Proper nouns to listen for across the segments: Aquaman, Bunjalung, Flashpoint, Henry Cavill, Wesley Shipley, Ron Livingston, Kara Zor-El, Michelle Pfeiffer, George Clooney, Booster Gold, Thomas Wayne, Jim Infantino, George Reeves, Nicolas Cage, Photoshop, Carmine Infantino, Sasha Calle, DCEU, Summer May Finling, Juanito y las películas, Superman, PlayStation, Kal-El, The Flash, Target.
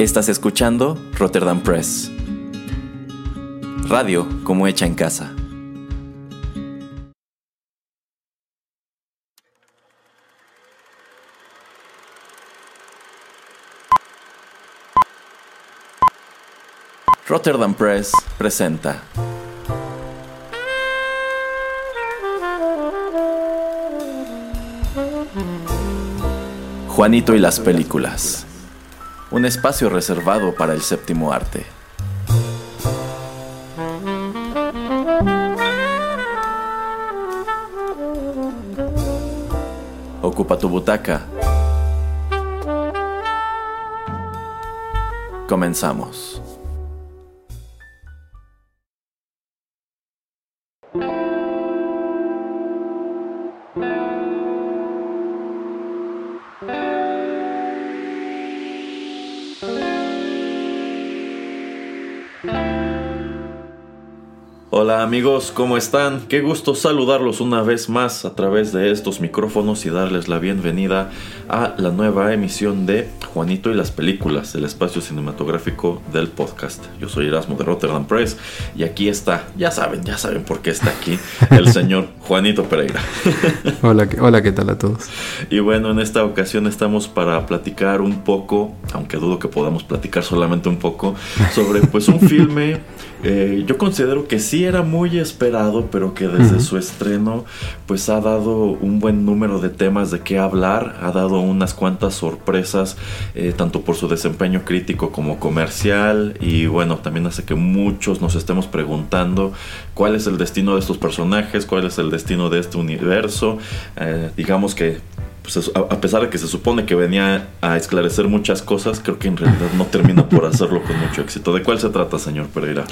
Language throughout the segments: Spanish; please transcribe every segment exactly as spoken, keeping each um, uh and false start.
Estás escuchando Rotterdam Press. Radio como hecha en casa. Rotterdam Press presenta Juanito y las películas, un espacio reservado para el séptimo arte. Ocupa tu butaca. Comenzamos. Hola amigos, ¿cómo están? Qué gusto saludarlos una vez más a través de estos micrófonos y darles la bienvenida a la nueva emisión de Juanito y las películas, el espacio cinematográfico del podcast. Yo soy Erasmo de Rotterdam Press y aquí está, ya saben, ya saben por qué está aquí el señor Juanito Pereira. Hola, hola, ¿qué tal a todos? Y bueno, en esta ocasión estamos para platicar un poco, aunque dudo que podamos platicar solamente un poco, sobre pues un filme, eh, yo considero que sí era muy esperado, pero que desde uh-huh. su estreno pues ha dado un buen número de temas de qué hablar, ha dado unas cuantas sorpresas, eh, tanto por su desempeño crítico como comercial, y bueno, también hace que muchos nos estemos preguntando cuál es el destino de estos personajes, cuál es el destino de este universo. Eh, digamos que pues, a pesar de que se supone que venía a esclarecer muchas cosas, creo que en realidad no termina por hacerlo con mucho éxito. ¿De cuál se trata, señor Pereira?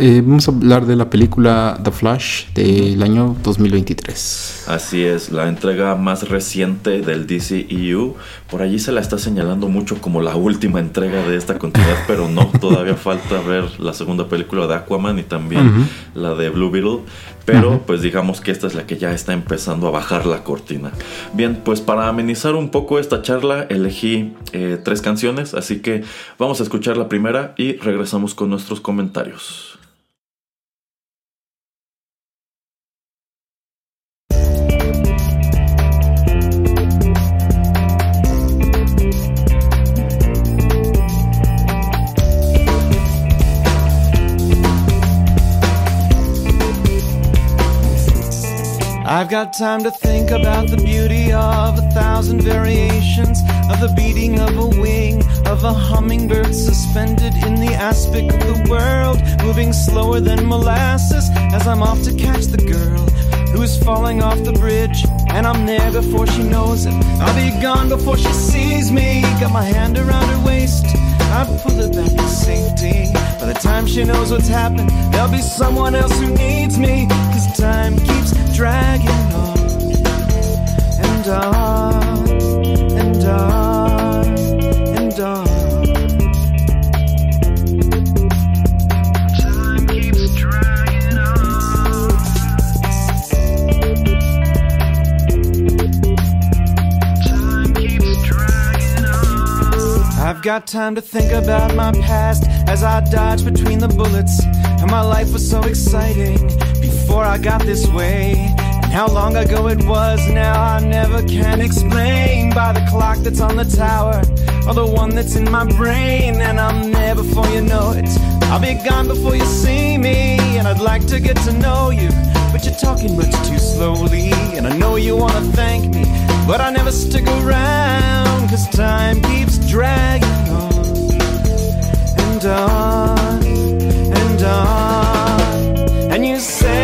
Eh, vamos a hablar de la película The Flash del año dos mil veintitrés. Así es, la entrega más reciente del D C E U. Por allí se la está señalando mucho como la última entrega de esta continuidad, pero no, todavía falta ver la segunda película de Aquaman y también uh-huh. la de Blue Beetle. Pero uh-huh. pues digamos que esta es la que ya está empezando a bajar la cortina. Bien, pues para amenizar un poco esta charla elegí eh, tres canciones, así que vamos a escuchar la primera y regresamos con nuestros comentarios. I've got time to think about the beauty of a thousand variations, of the beating of a wing, of a hummingbird suspended in the aspic of the world, moving slower than molasses as I'm off to catch the girl who's falling off the bridge, and I'm there before she knows it. I'll be gone before she sees me, got my hand around her waist, I'll pull her back to safety. By the time she knows what's happened, there'll be someone else who needs me, 'cause time keeps dragging on and on and on and on. Time keeps dragging on. Time keeps dragging on. I've got time to think about my past as I dodge between the bullets, and my life was so exciting before I got this way, and how long ago it was now I never can explain, by the clock that's on the tower or the one that's in my brain, and I'm there before you know it. I'll be gone before you see me, and I'd like to get to know you, but you're talking much too slowly, and I know you want to thank me, but I never stick around, 'cause time keeps dragging on and on and on, and you say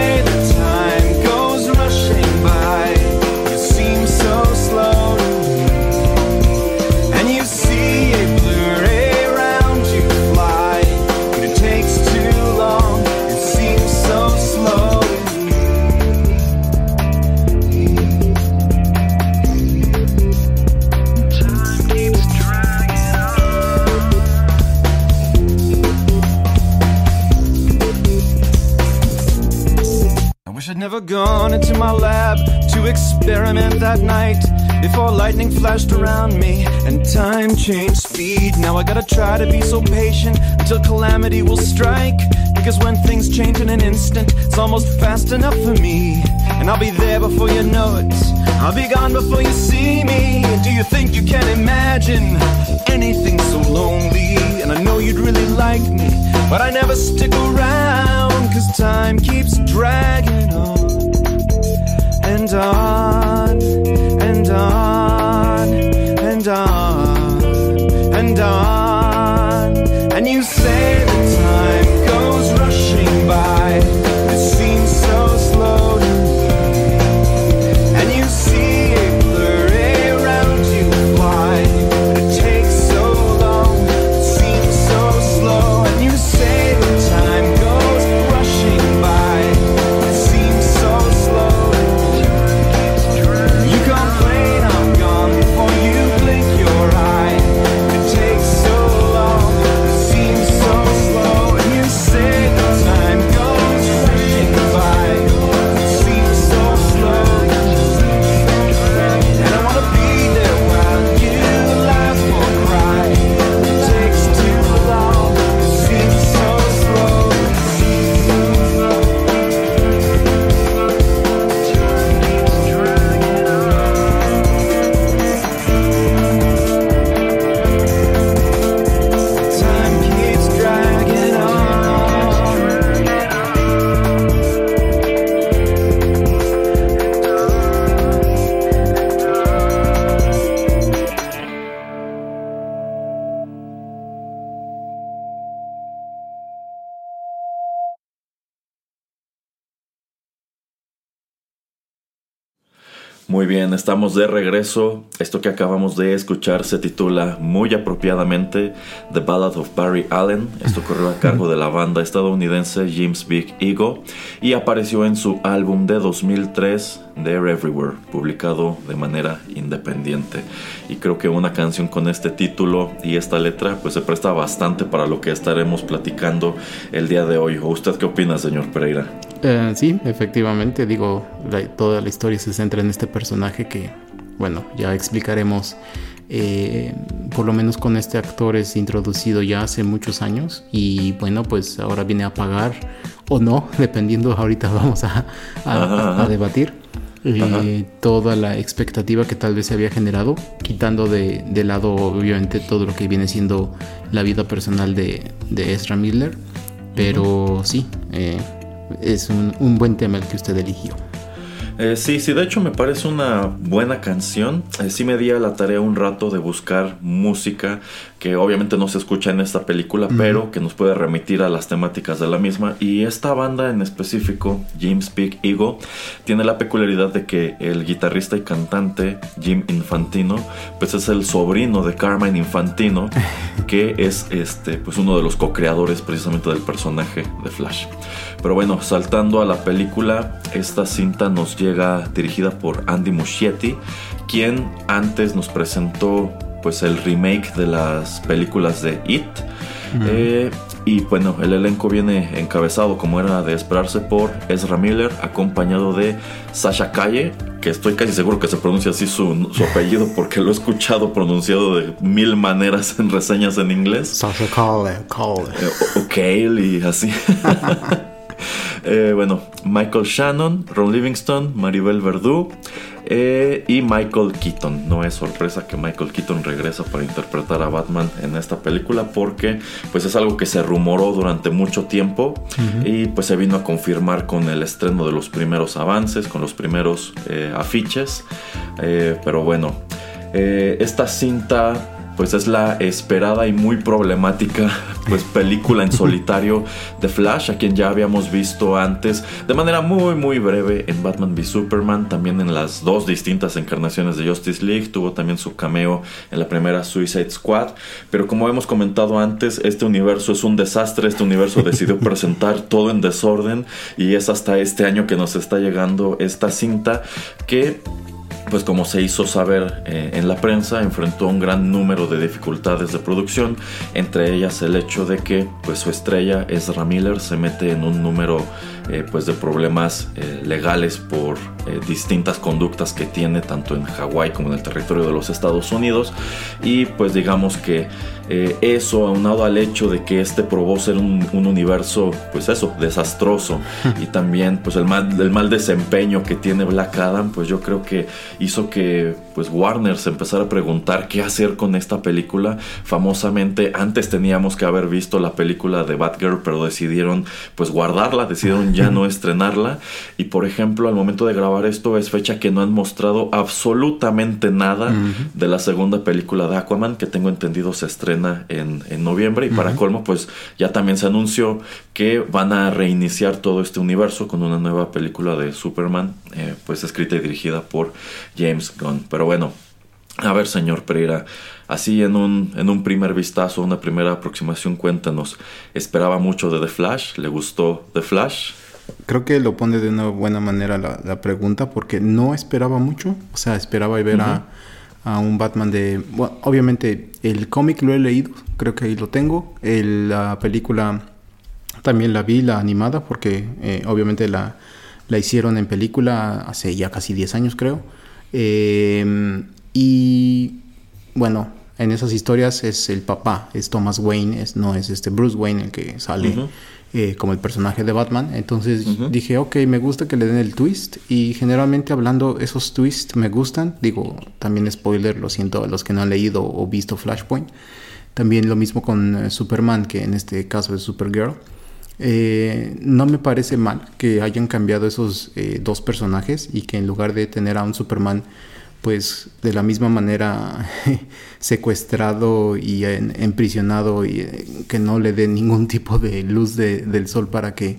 gone into my lab to experiment that night. before lightning flashed around me and time changed speed. Now I gotta try to be so patient until calamity will strike, because when things change in an instant, it's almost fast enough for me. And I'll be there before you know it, I'll be gone before you see me. Do you think you can imagine anything so lonely? And I know you'd really like me, but I never stick around, cause time keeps dragging on and on and on and on and on. And you say that time goes rushing by, it seems so slow to me, and you see a blur around you fly, but it takes so long, it seems so slow. And you say that time goes rushing by, it seems so slow to me, you complain I'm gone before you blink your eye, it takes so long, it seems so slow. And you say that time goes rushing by, it seems so slow, and I wanna be there while you laugh or cry, it takes too long, it seems so slow, it seems so slow. Time keeps dragging on. Muy bien, estamos de regreso. Esto que acabamos de escuchar se titula muy apropiadamente The Ballad of Barry Allen. Esto corrió a cargo de la banda estadounidense James Big Ego y apareció en su álbum de dos mil tres They're Everywhere, publicado de manera independiente. Y creo que una canción con este título y esta letra pues se presta bastante para lo que estaremos platicando el día de hoy. ¿O usted qué opina, señor Pereira? Eh, sí, efectivamente, digo, la, toda la historia se centra en este personaje que, bueno, ya explicaremos. Eh, por lo menos con este actor es introducido ya hace muchos años y bueno, pues ahora viene a pagar o no, dependiendo, ahorita vamos a, a, a, a debatir. Eh, toda la expectativa que tal vez se había generado, quitando de, de lado obviamente todo lo que viene siendo la vida personal de, de Ezra Miller, pero sí, eh, es un, un buen tema el que usted eligió. Eh, sí, sí, de hecho me parece una buena canción. Eh, sí me di a la tarea un rato de buscar música que obviamente no se escucha en esta película, mm-hmm. pero que nos puede remitir a las temáticas de la misma. Y esta banda en específico, James Big Ego, tiene la peculiaridad de que el guitarrista y cantante Jim Infantino, pues es el sobrino de Carmine Infantino, que es este, pues uno de los co-creadores precisamente del personaje de Flash. Pero bueno, saltando a la película, esta cinta nos llega dirigida por Andy Muschietti, quien antes nos presentó pues el remake de las películas de It. Mm. Eh, y bueno, el elenco viene encabezado, como era de esperarse, por Ezra Miller, acompañado de Sasha Calle, que estoy casi seguro que se pronuncia así su, su apellido, porque lo he escuchado pronunciado de mil maneras en reseñas en inglés. Sasha Calle, Calle. Eh, o Cale y así. Eh, bueno, Michael Shannon, Ron Livingston, Maribel Verdú eh, y Michael Keaton. No es sorpresa que Michael Keaton regresa para interpretar a Batman en esta película, porque pues es algo que se rumoró durante mucho tiempo, uh-huh. y pues se vino a confirmar con el estreno de los primeros avances, con los primeros eh, afiches. Eh, pero bueno, eh, esta cinta pues es la esperada y muy problemática pues película en solitario de Flash, a quien ya habíamos visto antes de manera muy muy breve en Batman v Superman, también en las dos distintas encarnaciones de Justice League, tuvo también su cameo en la primera Suicide Squad, pero como hemos comentado antes, este universo es un desastre, este universo decidió presentar todo en desorden y es hasta este año que nos está llegando esta cinta que pues como se hizo saber eh, en la prensa, enfrentó un gran número de dificultades de producción, entre ellas el hecho de que pues, su estrella, Ezra Miller, se mete en un número eh, pues, de problemas eh, legales por eh, distintas conductas que tiene tanto en Hawái como en el territorio de los Estados Unidos, y pues digamos que eh, eso aunado al hecho de que este probó ser un, un universo pues eso, desastroso, y también pues el mal, el mal desempeño que tiene Black Adam, pues yo creo que hizo que pues Warner se empezara a preguntar qué hacer con esta película. Famosamente antes teníamos que haber visto la película de Batgirl, pero decidieron pues guardarla, decidieron ya no estrenarla, y por ejemplo al momento de grabar esto es fecha que no han mostrado absolutamente nada uh-huh. de la segunda película de Aquaman, que tengo entendido se estrena en, en noviembre, y para uh-huh. colmo pues ya también se anunció que van a reiniciar todo este universo con una nueva película de Superman, eh, pues escrita y dirigida por James Gunn. Pero bueno, a ver, señor Pereira, así en un, en un primer vistazo, una primera aproximación, cuéntanos, ¿esperaba mucho de The Flash? ¿Le gustó The Flash? Creo que lo pone de una buena manera la, la pregunta, porque no esperaba mucho. O sea, esperaba ver uh-huh. a, a un Batman de... Bueno, obviamente el cómic lo he leído, creo que ahí lo tengo. El, la película también la vi, la animada, porque eh, obviamente la, la hicieron en película hace ya casi diez años, creo. Eh, y bueno, en esas historias es el papá, es Thomas Wayne, es, no es este Bruce Wayne el que sale uh-huh. eh, como el personaje de Batman. Entonces uh-huh. dije, ok, me gusta que le den el twist, y generalmente hablando esos twists me gustan. Digo, también spoiler, lo siento a los que no han leído o visto Flashpoint. También lo mismo con eh, Superman, que en este caso es Supergirl. Eh, no me parece mal que hayan cambiado esos eh, dos personajes, y que en lugar de tener a un Superman pues de la misma manera secuestrado y en, emprisionado, y eh, que no le dé ningún tipo de luz de, del sol para que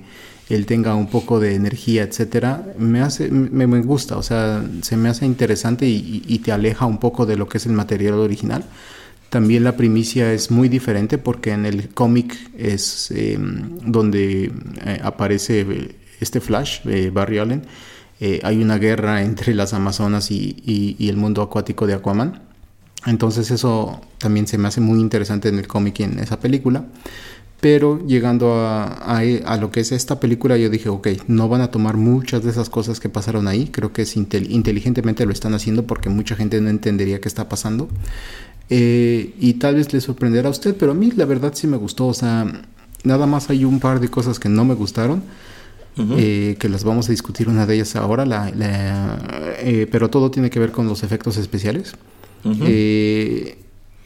él tenga un poco de energía, etcétera, me hace me, me gusta. O sea, se me hace interesante, y, y te aleja un poco de lo que es el material original. También la primicia es muy diferente, porque en el cómic es eh, donde eh, aparece este Flash, eh, Barry Allen. Eh, hay una guerra entre las Amazonas y, y, y el mundo acuático de Aquaman. Entonces eso también se me hace muy interesante en el cómic y en esa película. Pero llegando a, a, a lo que es esta película, yo dije, ok, no van a tomar muchas de esas cosas que pasaron ahí. Creo que es intel- inteligentemente lo están haciendo, porque mucha gente no entendería qué está pasando. Eh, y tal vez le sorprenderá a usted, pero a mí la verdad sí me gustó. O sea, nada más hay un par de cosas que no me gustaron, uh-huh. eh, que las vamos a discutir una de ellas ahora, la, la, eh, pero todo tiene que ver con los efectos especiales. Uh-huh. Eh,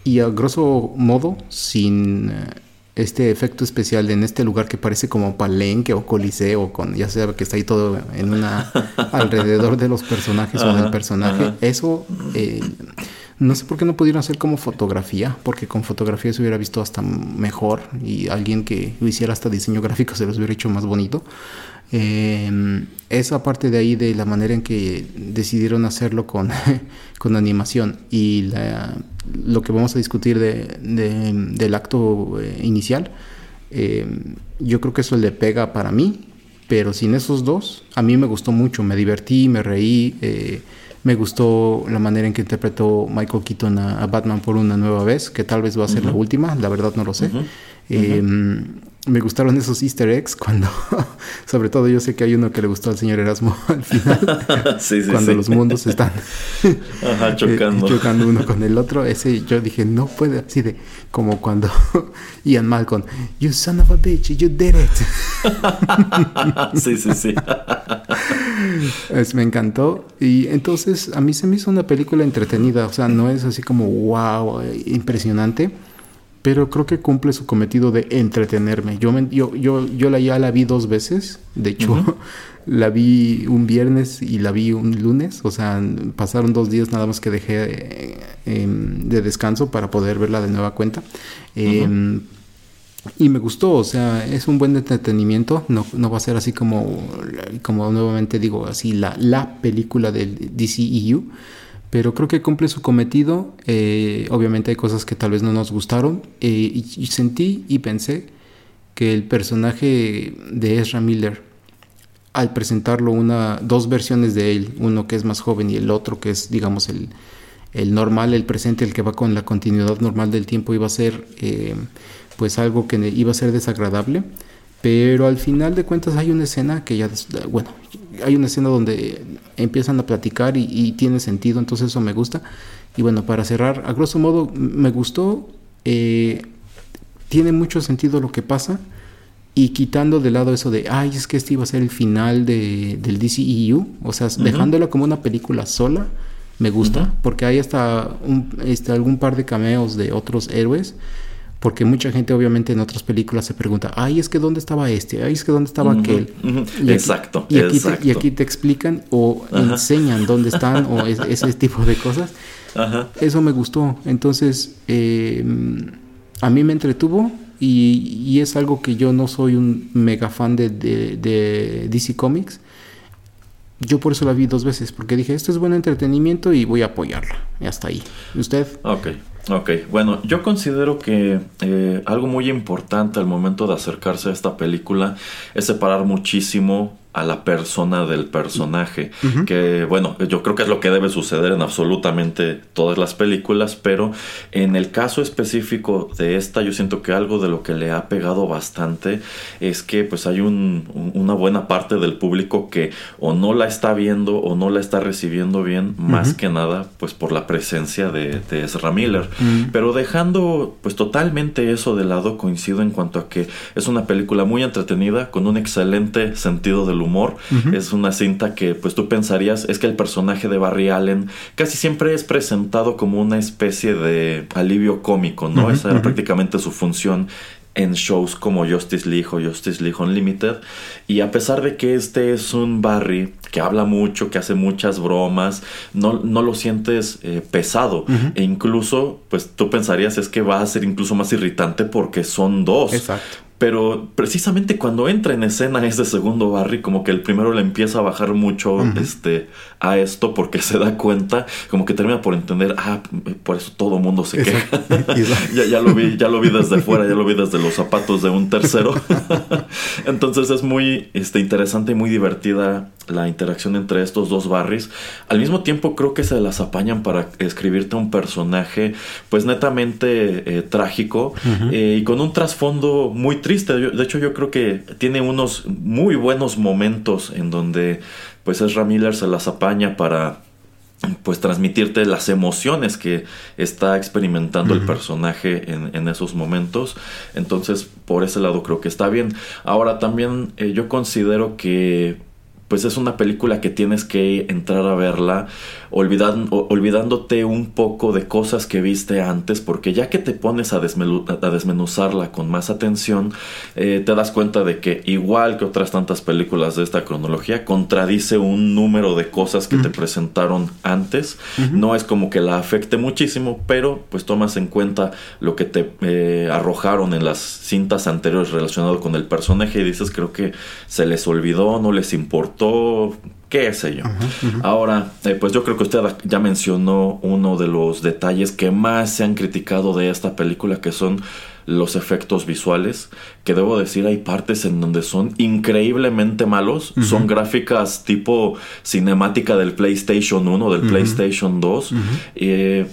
y a grosso modo, sin este efecto especial en este lugar que parece como palenque o coliseo, con ya sabe que está ahí todo en una alrededor de los personajes uh-huh. o del personaje, uh-huh. eso... Eh, no sé por qué no pudieron hacer como fotografía, porque con fotografía se hubiera visto hasta mejor, y alguien que hiciera hasta diseño gráfico se los hubiera hecho más bonito. Eh, esa parte de ahí, de la manera en que decidieron hacerlo con, con animación, y la, lo que vamos a discutir de, de, del acto inicial, eh, yo creo que eso le pega para mí, pero sin esos dos, a mí me gustó mucho, me divertí, me reí. Eh, Me gustó la manera en que interpretó Michael Keaton a, a Batman por una nueva vez, que tal vez va a ser uh-huh. la última, la verdad no lo sé. Uh-huh. Eh, uh-huh. Me gustaron esos easter eggs cuando... sobre todo yo sé que hay uno que le gustó al señor Erasmo al final. sí, sí, cuando sí. los mundos están Ajá, chocando. Eh, chocando uno con el otro. Ese yo dije, no puede, así de... como cuando Ian Malcolm, you son of a bitch, you did it. sí, sí, sí. Es, me encantó. Y entonces a mí se me hizo una película entretenida. O sea, no es así como wow, impresionante, pero creo que cumple su cometido de entretenerme. Yo me, yo, yo, yo la, ya la vi dos veces. De hecho, uh-huh. la vi un viernes y la vi un lunes. O sea, pasaron dos días nada más que dejé eh, eh, de descanso para poder verla de nueva cuenta. Eh, uh-huh. Y me gustó. O sea, es un buen entretenimiento. No, no va a ser así como, como nuevamente digo, así la, la película del D C E U. Pero creo que cumple su cometido. Eh, obviamente hay cosas que tal vez no nos gustaron. Eh, y, y sentí y pensé que el personaje de Ezra Miller al presentarlo una, dos versiones de él, uno que es más joven y el otro que es, digamos, el, el normal, el presente, el que va con la continuidad normal del tiempo, iba a ser eh, pues algo que iba a ser desagradable. Pero al final de cuentas hay una escena que ya, bueno, hay una escena donde empiezan a platicar y, y tiene sentido, entonces eso me gusta. Y bueno, para cerrar, a grosso modo me gustó, eh, tiene mucho sentido lo que pasa, y quitando de lado eso de, ay, es que este iba a ser el final de, del D C E U, o sea, uh-huh. dejándola como una película sola, me gusta, uh-huh. porque hay hasta un, este, algún par de cameos de otros héroes. Porque mucha gente obviamente en otras películas se pregunta, ay, es que ¿dónde estaba este? Ay, es que ¿dónde estaba uh-huh, aquel? Uh-huh. Y exacto, aquí, y aquí exacto. Te, y aquí te explican o ajá. enseñan dónde están o es, ese tipo de cosas. Ajá. Eso me gustó. Entonces, eh, a mí me entretuvo y, y es algo que yo no soy un mega fan de, de, de D C Comics. Yo por eso la vi dos veces, porque dije, esto es buen entretenimiento y voy a apoyarla. Y hasta ahí. ¿Y usted? Ok. Ok, bueno, yo considero que eh, algo muy importante al momento de acercarse a esta película es separar muchísimo a la persona del personaje, uh-huh. que bueno, yo creo que es lo que debe suceder en absolutamente todas las películas, pero en el caso específico de esta yo siento que algo de lo que le ha pegado bastante es que pues hay un, un, una buena parte del público que o no la está viendo o no la está recibiendo bien, uh-huh. más que nada pues por la presencia de, de Ezra Miller, uh-huh. pero dejando pues totalmente eso de lado, coincido en cuanto a que es una película muy entretenida, con un excelente sentido del humor, uh-huh. es una cinta que pues tú pensarías, es que el personaje de Barry Allen casi siempre es presentado como una especie de alivio cómico, ¿no? Uh-huh, esa era uh-huh. prácticamente su función en shows como Justice League o Justice League Unlimited, y a pesar de que este es un Barry que habla mucho, que hace muchas bromas, no, no lo sientes eh, pesado, uh-huh. e incluso pues tú pensarías es que va a ser incluso más irritante porque son dos. Exacto. Pero precisamente cuando entra en escena ese segundo Barry, como que el primero le empieza a bajar mucho uh-huh. este, a esto, porque se da cuenta, como que termina por entender, ah, por eso todo mundo se queja. ya, ya lo vi, ya lo vi desde fuera, ya lo vi desde los zapatos de un tercero. Entonces es muy este, interesante y muy divertida la interacción entre estos dos Barrys. Al mismo tiempo creo que se las apañan para escribirte un personaje pues netamente eh, trágico uh-huh. eh, y con un trasfondo muy triste. Yo, de hecho yo creo que tiene unos muy buenos momentos en donde pues Ezra Miller se las apaña para pues transmitirte las emociones que está experimentando uh-huh. el personaje en, en esos momentos. Entonces por ese lado creo que está bien. Ahora también eh, yo considero que pues es una película que tienes que entrar a verla olvidan, olvidándote un poco de cosas que viste antes, porque ya que te pones a, desmelu- a desmenuzarla con más atención, eh, te das cuenta de que igual que otras tantas películas de esta cronología, contradice un número de cosas que uh-huh. te presentaron antes. Uh-huh. No es como que la afecte muchísimo, pero pues tomas en cuenta lo que te eh, arrojaron en las cintas anteriores relacionado con el personaje y dices, creo que se les olvidó, no les importó, qué sé yo. Uh-huh, uh-huh. Ahora, eh, pues yo creo que usted ya mencionó uno de los detalles que más se han criticado de esta película, que son los efectos visuales, que debo decir hay partes en donde son increíblemente malos, uh-huh. son gráficas tipo cinemática del PlayStation uno, del uh-huh. PlayStation dos, uh-huh. eh,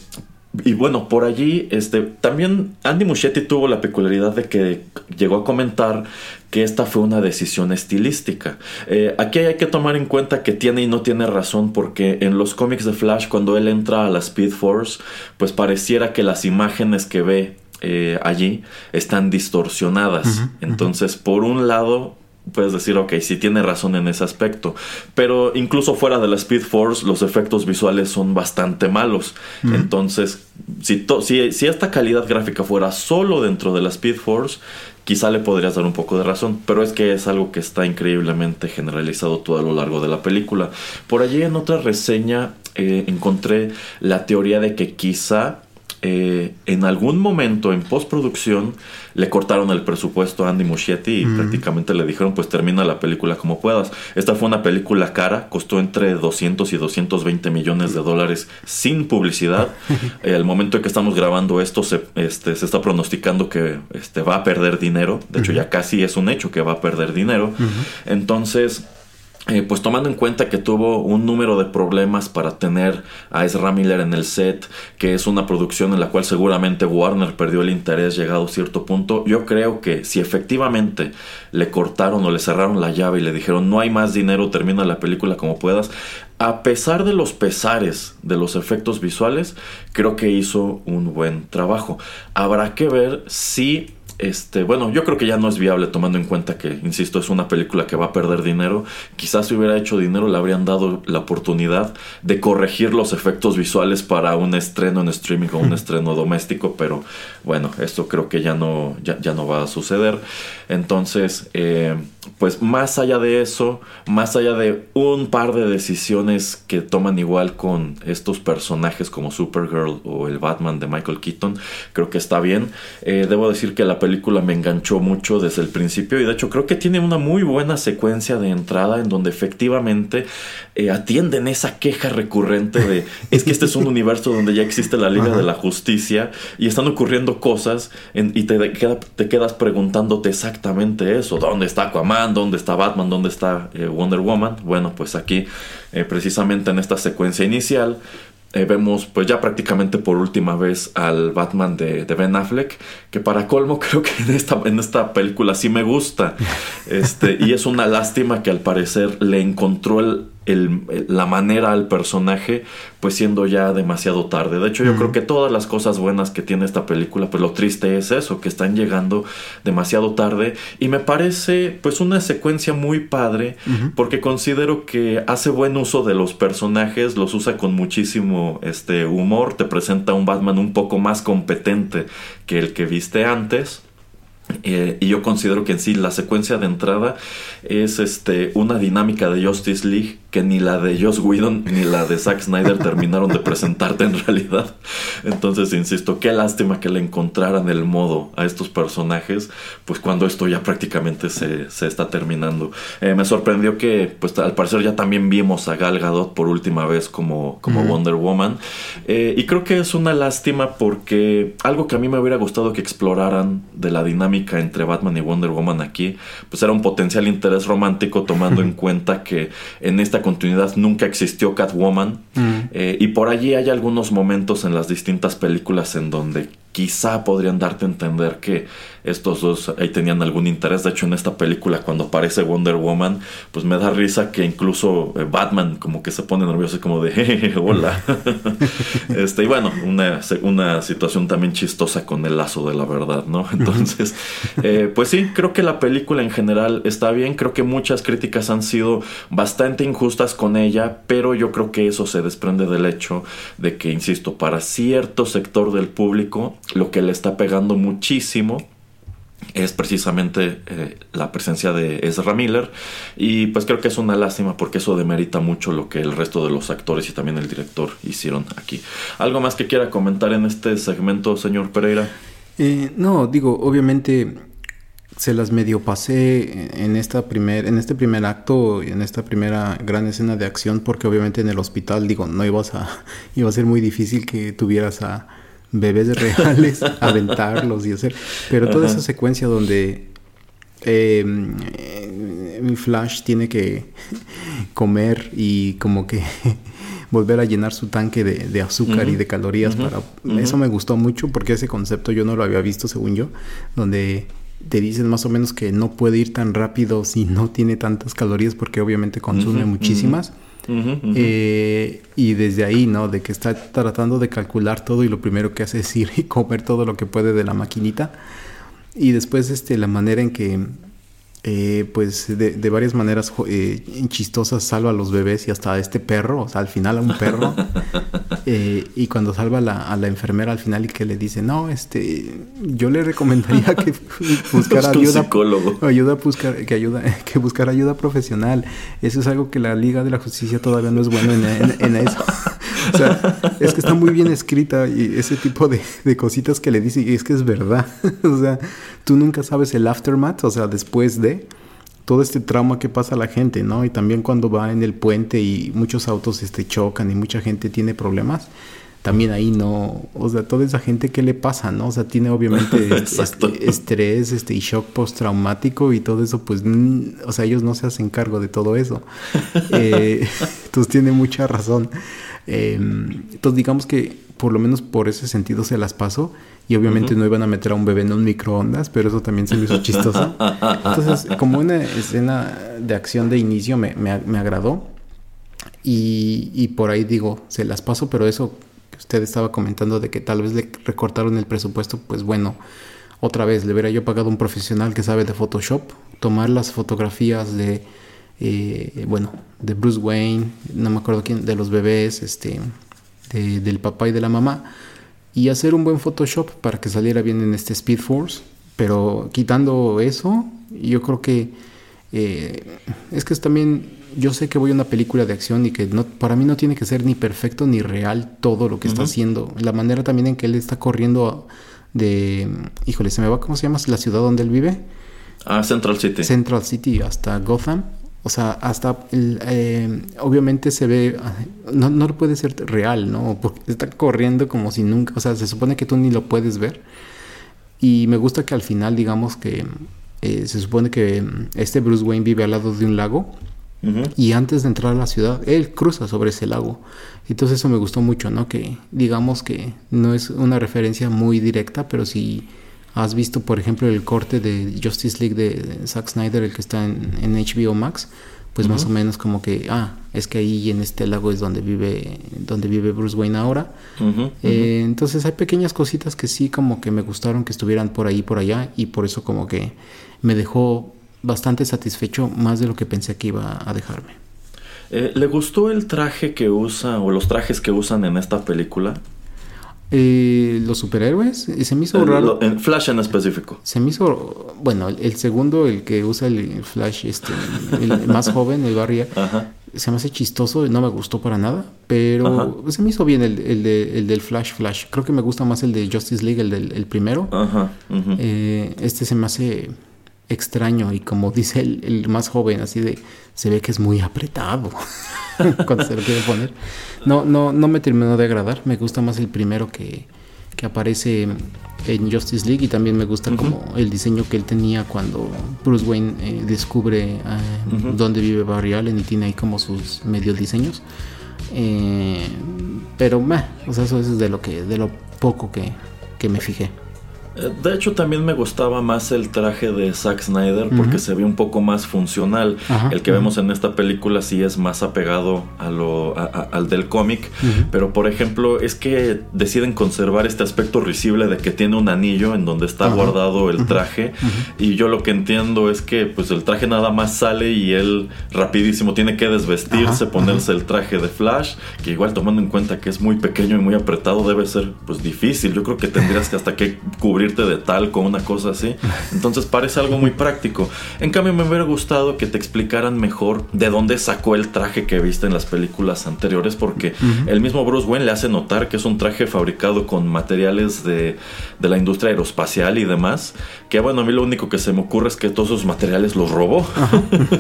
y bueno, por allí este también Andy Muschietti tuvo la peculiaridad de que llegó a comentar que esta fue una decisión estilística. Eh, aquí hay que tomar en cuenta que tiene y no tiene razón, porque en los cómics de Flash, cuando él entra a la Speed Force, pues pareciera que las imágenes que ve eh, allí están distorsionadas. Uh-huh, Entonces, uh-huh. por un lado, puedes decir, ok, sí tiene razón en ese aspecto. Pero incluso fuera de la Speed Force, los efectos visuales son bastante malos. Mm. Entonces, si, to- si, si esta calidad gráfica fuera solo dentro de la Speed Force, quizá le podrías dar un poco de razón. Pero es que es algo que está increíblemente generalizado todo a lo largo de la película. Por allí en otra reseña eh, encontré la teoría de que quizá Eh, en algún momento en postproducción le cortaron el presupuesto a Andy Muschietti y mm. prácticamente le dijeron, pues termina la película como puedas. Esta fue una película cara, costó entre doscientos y doscientos veinte millones de dólares sin publicidad. eh, al momento en que estamos grabando esto se, este, se está pronosticando que este, va a perder dinero. De hecho, mm. ya casi es un hecho que va a perder dinero. Mm-hmm. Entonces Eh, pues tomando en cuenta que tuvo un número de problemas para tener a Ezra Miller en el set, que es una producción en la cual seguramente Warner perdió el interés llegado a cierto punto, yo creo que si efectivamente le cortaron o le cerraron la llave y le dijeron no hay más dinero, termina la película como puedas, a pesar de los pesares de los efectos visuales, creo que hizo un buen trabajo. Habrá que ver si... Este, bueno, yo creo que ya no es viable tomando en cuenta que, insisto, es una película que va a perder dinero. Quizás si hubiera hecho dinero le habrían dado la oportunidad de corregir los efectos visuales para un estreno en streaming o un estreno doméstico, pero bueno, esto creo que ya no, ya, ya no va a suceder. Entonces, eh, pues más allá de eso, más allá de un par de decisiones que toman igual con estos personajes como Supergirl o el Batman de Michael Keaton, creo que está bien. Eh, debo decir que la película película me enganchó mucho desde el principio y de hecho creo que tiene una muy buena secuencia de entrada en donde efectivamente eh, atienden esa queja recurrente de es que este es un universo donde ya existe la Liga Ajá. de la Justicia y están ocurriendo cosas en, y te, te quedas preguntándote exactamente eso, ¿dónde está Aquaman? ¿Dónde está Batman? ¿Dónde está eh, Wonder Woman? Bueno, pues aquí eh, precisamente en esta secuencia inicial Eh, vemos pues ya prácticamente por última vez al Batman de, de Ben Affleck, que para colmo creo que en esta, en esta película sí me gusta, este, y es una lástima que al parecer le encontró el, el, la manera al personaje pues siendo ya demasiado tarde. De hecho yo mm. creo que todas las cosas buenas que tiene esta película, pues lo triste es eso, que están llegando demasiado tarde, y me parece pues una secuencia muy padre mm-hmm. porque considero que hace buen uso de los personajes, los usa con muchísimo este humor, te presenta un Batman un poco más competente que el que viste antes. Eh, y yo considero que en sí la secuencia de entrada es este una dinámica de Justice League que ni la de Joss Whedon ni la de Zack Snyder terminaron de presentarte en realidad. Entonces, insisto, qué lástima que le encontraran el modo a estos personajes, pues cuando esto ya prácticamente se, se está terminando. Eh, me sorprendió que, pues al parecer ya también vimos a Gal Gadot por última vez como, como mm. Wonder Woman. Eh, y creo que es una lástima porque algo que a mí me hubiera gustado que exploraran de la dinámica entre Batman y Wonder Woman aquí, pues era un potencial interés romántico tomando en cuenta que en esta continuidad nunca existió Catwoman mm. eh, y por allí hay algunos momentos en las distintas películas en donde quizá podrían darte a entender que estos dos ahí tenían algún interés. De hecho, en esta película, cuando aparece Wonder Woman, pues me da risa que incluso Batman como que se pone nervioso como de, hey, hola. este, y bueno, una, una situación también chistosa con el lazo de la verdad, ¿no? Entonces, eh, pues sí, creo que la película en general está bien. Creo que muchas críticas han sido bastante injustas con ella, pero yo creo que eso se desprende del hecho de que, insisto, para cierto sector del público, lo que le está pegando muchísimo es precisamente eh, la presencia de Ezra Miller, y pues creo que es una lástima porque eso demerita mucho lo que el resto de los actores y también el director hicieron aquí. ¿Algo más que quiera comentar en este segmento, señor Pereira? Eh, no, digo, obviamente se las medio pasé en, esta primer, en este primer acto, en esta primera gran escena de acción, porque obviamente en el hospital, digo, no ibas a... iba a ser muy difícil que tuvieras a... bebés reales, aventarlos y hacer... Pero toda Ajá. esa secuencia donde eh, mi Flash tiene que comer y como que volver a llenar su tanque de, de azúcar uh-huh. y de calorías uh-huh. para... Uh-huh. Eso me gustó mucho porque ese concepto yo no lo había visto, según yo, donde te dicen más o menos que no puede ir tan rápido si no tiene tantas calorías porque obviamente consume uh-huh. muchísimas. Uh-huh, uh-huh. Eh, y desde ahí, ¿no? De que está tratando de calcular todo y lo primero que hace es ir y comer todo lo que puede de la maquinita. Y después este, la manera en que eh, pues de, de varias maneras eh, chistosas salva a los bebés y hasta a este perro, o sea, al final a un perro. eh, y cuando salva la, a la enfermera al final y que le dice, no, este yo le recomendaría que buscara ayuda, psicólogo. ayuda buscar, que ayuda que buscar ayuda profesional. Eso es algo que la Liga de la Justicia todavía no es bueno en, en, en eso. O sea, es que está muy bien escrita y ese tipo de, de cositas que le dice, y es que es verdad. O sea, tú nunca sabes el aftermath, o sea, después de todo este trauma que pasa a la gente, ¿no? Y también cuando va en el puente y muchos autos este, chocan y mucha gente tiene problemas, también ahí no, o sea, toda esa gente, ¿qué le pasa, no? O sea, tiene obviamente est- estrés este, y shock postraumático y todo eso, pues, mm, o sea, ellos no se hacen cargo de todo eso. Eh, entonces tiene mucha razón. Eh, entonces digamos que por lo menos por ese sentido se las pasó. Y obviamente uh-huh. no iban a meter a un bebé en un microondas, pero eso también se me hizo chistoso. Entonces, como una escena de acción de inicio me, me, me agradó. Y, y por ahí digo, se las paso, pero eso que usted estaba comentando de que tal vez le recortaron el presupuesto, pues bueno, otra vez, le hubiera yo pagado a un profesional que sabe de Photoshop, tomar las fotografías de, eh, bueno, de Bruce Wayne, no me acuerdo quién, de los bebés, este, de, del papá y de la mamá, y hacer un buen Photoshop para que saliera bien en este Speed Force. Pero quitando eso, yo creo que... Eh, es que es también... Yo sé que voy a una película de acción y que no, para mí no tiene que ser ni perfecto ni real todo lo que uh-huh. está haciendo. La manera también en que él está corriendo de... Híjole, se me va... ¿Cómo se llama? ¿La ciudad donde él vive? Ah, Central City. Central City hasta Gotham. O sea, hasta... El, eh, obviamente se ve... No, no puede ser real, ¿no? Porque está corriendo como si nunca... O sea, se supone que tú ni lo puedes ver. Y me gusta que al final, digamos que... Eh, se supone que este Bruce Wayne vive al lado de un lago. Uh-huh. Y antes de entrar a la ciudad, él cruza sobre ese lago. Entonces eso me gustó mucho, ¿no? Que digamos que no es una referencia muy directa, pero sí... Has visto, por ejemplo, el corte de Justice League de Zack Snyder, el que está en, en H B O Max, pues uh-huh. más o menos como que, ah, es que ahí en este lago es donde vive, donde vive Bruce Wayne ahora. Uh-huh, uh-huh. Eh, entonces hay pequeñas cositas que sí como que me gustaron que estuvieran por ahí, por allá, y por eso como que me dejó bastante satisfecho, más de lo que pensé que iba a dejarme. Eh, ¿Le gustó el traje que usa o los trajes que usan en esta película? Eh, los superhéroes, se me hizo el, raro. En Flash en específico. Se me hizo, bueno, el, el segundo, el que usa el Flash, este, el, el más joven, el Barry, ajá. Se me hace chistoso, no me gustó para nada, pero ajá. se me hizo bien el, el, de, el del Flash Flash. Creo que me gusta más el de Justice League, el del el primero. Ajá. Uh-huh. Eh, este se me hace extraño y como dice el, el más joven, así de, se ve que es muy apretado. Cuando se lo quiere poner. No, no, no me terminó de agradar. Me gusta más el primero que, que aparece en Justice League. Y también me gusta uh-huh. como el diseño que él tenía cuando Bruce Wayne eh, descubre eh, uh-huh. dónde vive Barry Allen y tiene ahí como sus medio diseños. Eh, pero meh, o sea, eso es de lo que, de lo poco que, que me fijé. De hecho, también me gustaba más el traje de Zack Snyder porque uh-huh. se ve un poco más funcional. Ajá, el que uh-huh. vemos en esta película sí es más apegado a lo, a, a, al del cómic. Uh-huh. Pero, por ejemplo, es que deciden conservar este aspecto risible de que tiene un anillo en donde está uh-huh. guardado el traje. Uh-huh. Uh-huh. Y yo lo que entiendo es que pues el traje nada más sale y él rapidísimo tiene que desvestirse, uh-huh. ponerse uh-huh. el traje de Flash. Que igual, tomando en cuenta que es muy pequeño y muy apretado, debe ser pues difícil. Yo creo que tendrías que hasta que cubrir de talco, una cosa así. Entonces parece algo muy práctico. En cambio, me hubiera gustado que te explicaran mejor de dónde sacó el traje que viste en las películas anteriores, porque uh-huh. el mismo Bruce Wayne le hace notar que es un traje fabricado con materiales de, de la industria aeroespacial y demás, que bueno, a mí lo único que se me ocurre es que todos esos materiales los robó. Uh-huh.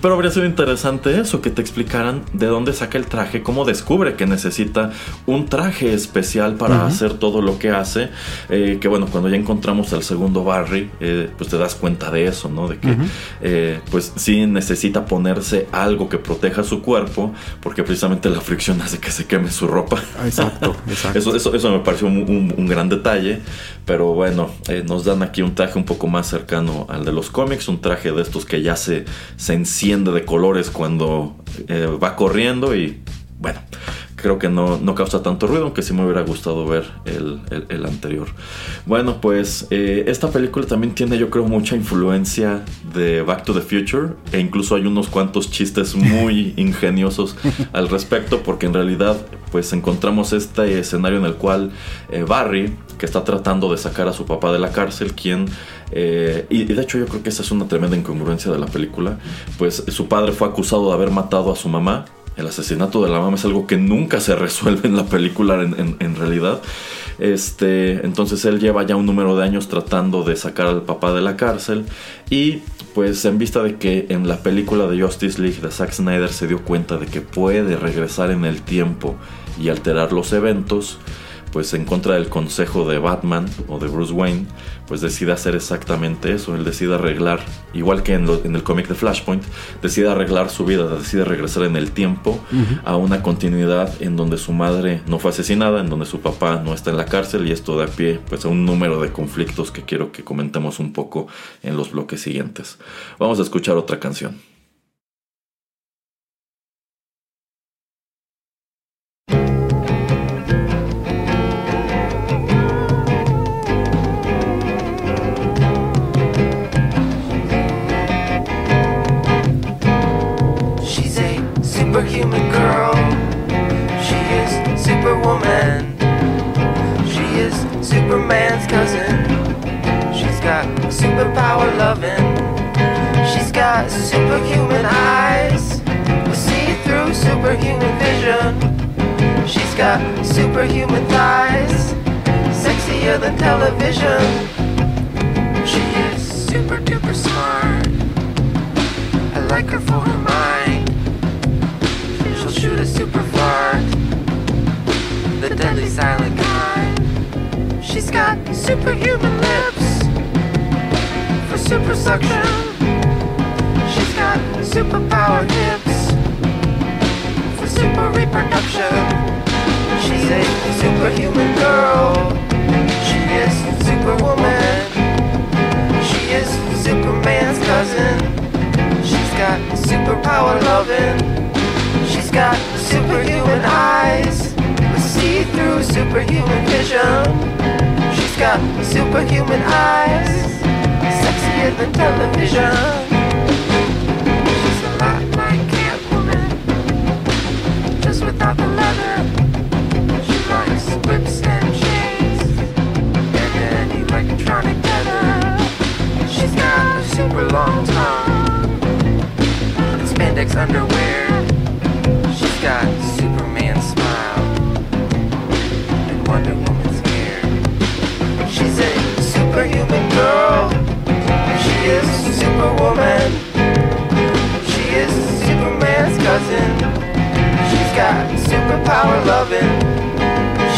Pero habría sido interesante eso, que te explicaran de dónde saca el traje, cómo descubre que necesita un traje especial para uh-huh. hacer todo lo que hace, eh, que bueno, cuando ya encontramos al segundo Barry, eh, pues te das cuenta de eso, ¿no? De que uh-huh. eh, pues sí necesita ponerse algo que proteja su cuerpo, porque precisamente la fricción hace que se queme su ropa. Exacto, exacto. Eso, eso, eso me pareció un, un, un gran detalle, pero bueno, eh, nos dan aquí un traje un poco más cercano al de los cómics, un traje de estos que ya se, se enciende de colores cuando eh, va corriendo y bueno... Creo que no, no causa tanto ruido, aunque sí me hubiera gustado ver el, el, el anterior. Bueno, pues eh, esta película también tiene, yo creo, mucha influencia de Back to the Future. E incluso hay unos cuantos chistes muy ingeniosos al respecto, porque en realidad pues encontramos este escenario en el cual eh, Barry, que está tratando de sacar a su papá de la cárcel, quien... Eh, y, y de hecho yo creo que esa es una tremenda incongruencia de la película. Pues su padre fue acusado de haber matado a su mamá. El asesinato de la mamá es algo que nunca se resuelve en la película en, en, en realidad. Este, entonces él lleva ya un número de años tratando de sacar al papá de la cárcel. Y pues en vista de que en la película de Justice League de Zack Snyder se dio cuenta de que puede regresar en el tiempo y alterar los eventos, pues en contra del consejo de Batman o de Bruce Wayne, pues decide hacer exactamente eso. Él decide arreglar, igual que en, lo, en el cómic de Flashpoint, decide arreglar su vida, decide regresar en el tiempo, uh-huh, a una continuidad en donde su madre no fue asesinada, en donde su papá no está en la cárcel, y esto da pie pues a un número de conflictos que quiero que comentemos un poco en los bloques siguientes. Vamos a escuchar otra canción. Superhuman eyes will see through superhuman vision. She's got superhuman thighs, sexier than television. She is super duper smart. I like her for her mind. She'll shoot a super fart, the deadly silent kind. She's got superhuman lips for super suction. Superpower hips for super reproduction. She's a superhuman girl. She is superwoman. She is Superman's cousin. She's got superpower loving. She's got superhuman eyes with see-through superhuman vision. She's got superhuman eyes, sexier than television. Without the leather, she likes whips and chains and any electronic tether. She's got a super long tongue and spandex underwear. She's got Superman's smile and Wonder Woman's hair. She's a superhuman girl. She is Superwoman. She is Superman's cousin. She's got superpower loving.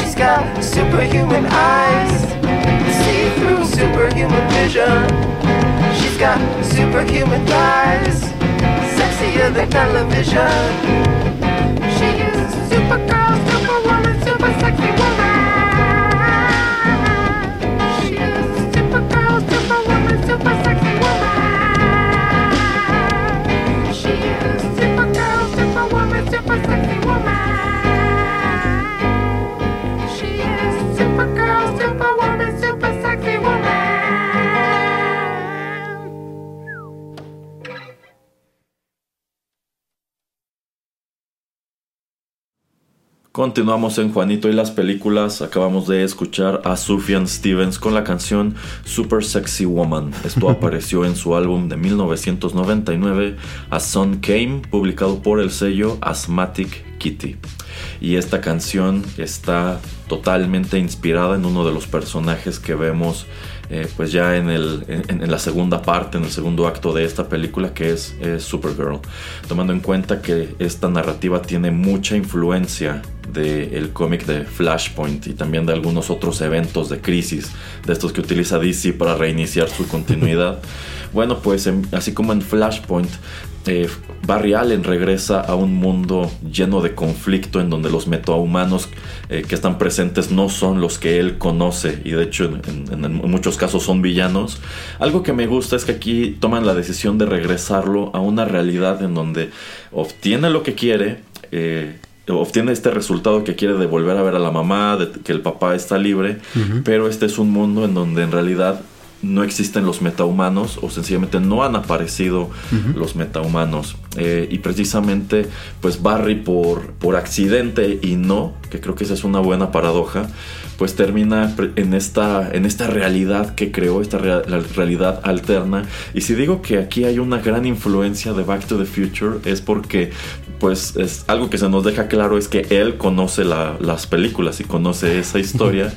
She's got superhuman eyes, see through superhuman vision. She's got superhuman thighs, sexier than television. She is Supergirl, Superwoman, super sexy woman. She is Supergirl, Superwoman, super sexy woman. She is Supergirl, Superwoman, super sexy. Continuamos en Juanito y las películas. Acabamos de escuchar a Sufjan Stevens con la canción Super Sexy Woman. Esto apareció en su álbum de mil novecientos noventa y nueve, A Sun Came, publicado por el sello Asthmatic Kitty. Y esta canción está totalmente inspirada en uno de los personajes que vemos eh, pues ya en, el, en, en la segunda parte, en el segundo acto de esta película, que es eh, Supergirl. Tomando en cuenta que esta narrativa tiene mucha influencia del cómic de Flashpoint y también de algunos otros eventos de crisis, de estos que utiliza D C para reiniciar su continuidad. Bueno, pues en, así como en Flashpoint, Eh, Barry Allen regresa a un mundo lleno de conflicto en donde los metahumanos eh, que están presentes no son los que él conoce, y de hecho en, en, en muchos casos son villanos. Algo que me gusta es que aquí toman la decisión de regresarlo a una realidad en donde obtiene lo que quiere, eh, obtiene este resultado que quiere de volver a ver a la mamá, de que el papá está libre, uh-huh, pero este es un mundo en donde en realidad no existen los metahumanos, o sencillamente no han aparecido, uh-huh, los metahumanos. Eh, y precisamente pues Barry por, por accidente y no, que creo que esa es una buena paradoja, pues termina en esta, en esta realidad que creó, esta real, la realidad alterna. Y si digo que aquí hay una gran influencia de Back to the Future, es porque pues es algo que se nos deja claro es que él conoce la, las películas y conoce esa historia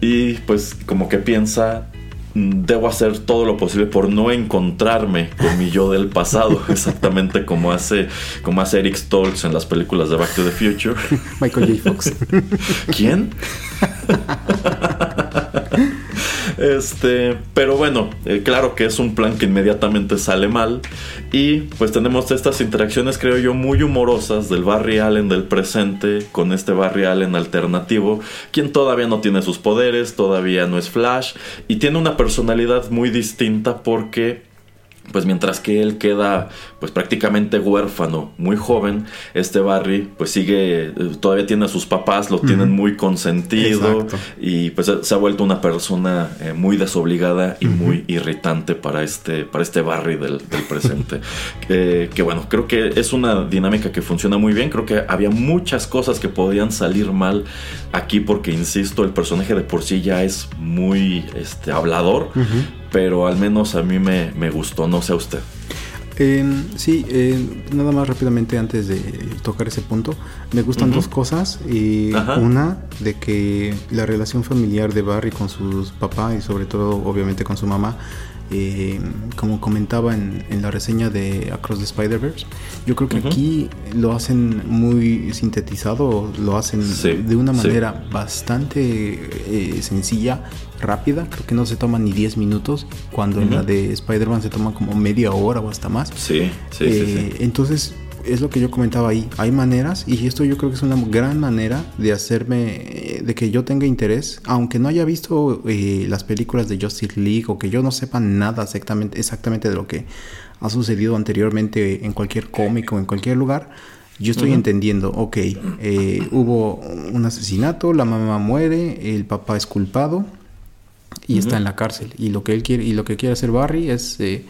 y pues como que piensa debo hacer todo lo posible por no encontrarme con mi yo del pasado, exactamente como hace como hace Eric Stoltz en las películas de Back to the Future. Michael J. Fox. ¿Quién? Este, pero bueno, eh, claro que es un plan que inmediatamente sale mal. Y pues tenemos estas interacciones, creo yo, muy humorosas del Barry Allen del presente con este Barry Allen alternativo, quien todavía no tiene sus poderes, todavía no es Flash y tiene una personalidad muy distinta porque... pues mientras que él queda pues prácticamente huérfano, muy joven, este Barry pues sigue, todavía tiene a sus papás, lo uh-huh. tienen muy consentido. Exacto. Y pues se ha vuelto una persona eh, muy desobligada y uh-huh. muy irritante para este, para este Barry del, del presente. eh, que bueno, creo que es una dinámica que funciona muy bien. Creo que había muchas cosas que podían salir mal aquí porque, insisto, el personaje de por sí ya es muy este, hablador. Uh-huh. Pero al menos a mí me, me gustó, no sé a usted. Eh, sí, eh, nada más rápidamente antes de tocar ese punto. Me gustan uh-huh. dos cosas. Eh, una, de que la relación familiar de Barry con sus papás y sobre todo obviamente con su mamá, eh, como comentaba en, en la reseña de Across the Spider-Verse, yo creo que uh-huh. aquí lo hacen muy sintetizado, lo hacen sí, de una manera sí. bastante eh, sencilla, rápida. Creo que no se toman ni diez minutos cuando uh-huh. en la de Spider-Man se toma como media hora o hasta más. Sí, sí, eh, sí, sí. Entonces es lo que yo comentaba ahí, hay maneras, y esto yo creo que es una gran manera de hacerme, de que yo tenga interés, aunque no haya visto eh, las películas de Justice League o que yo no sepa nada exactamente, exactamente de lo que ha sucedido anteriormente en cualquier cómic o en cualquier lugar. Yo estoy uh-huh. entendiendo, ok, eh, hubo un asesinato, la mamá muere, el papá es culpado y uh-huh. está en la cárcel, y lo que él quiere, y lo que quiere hacer Barry es... Eh,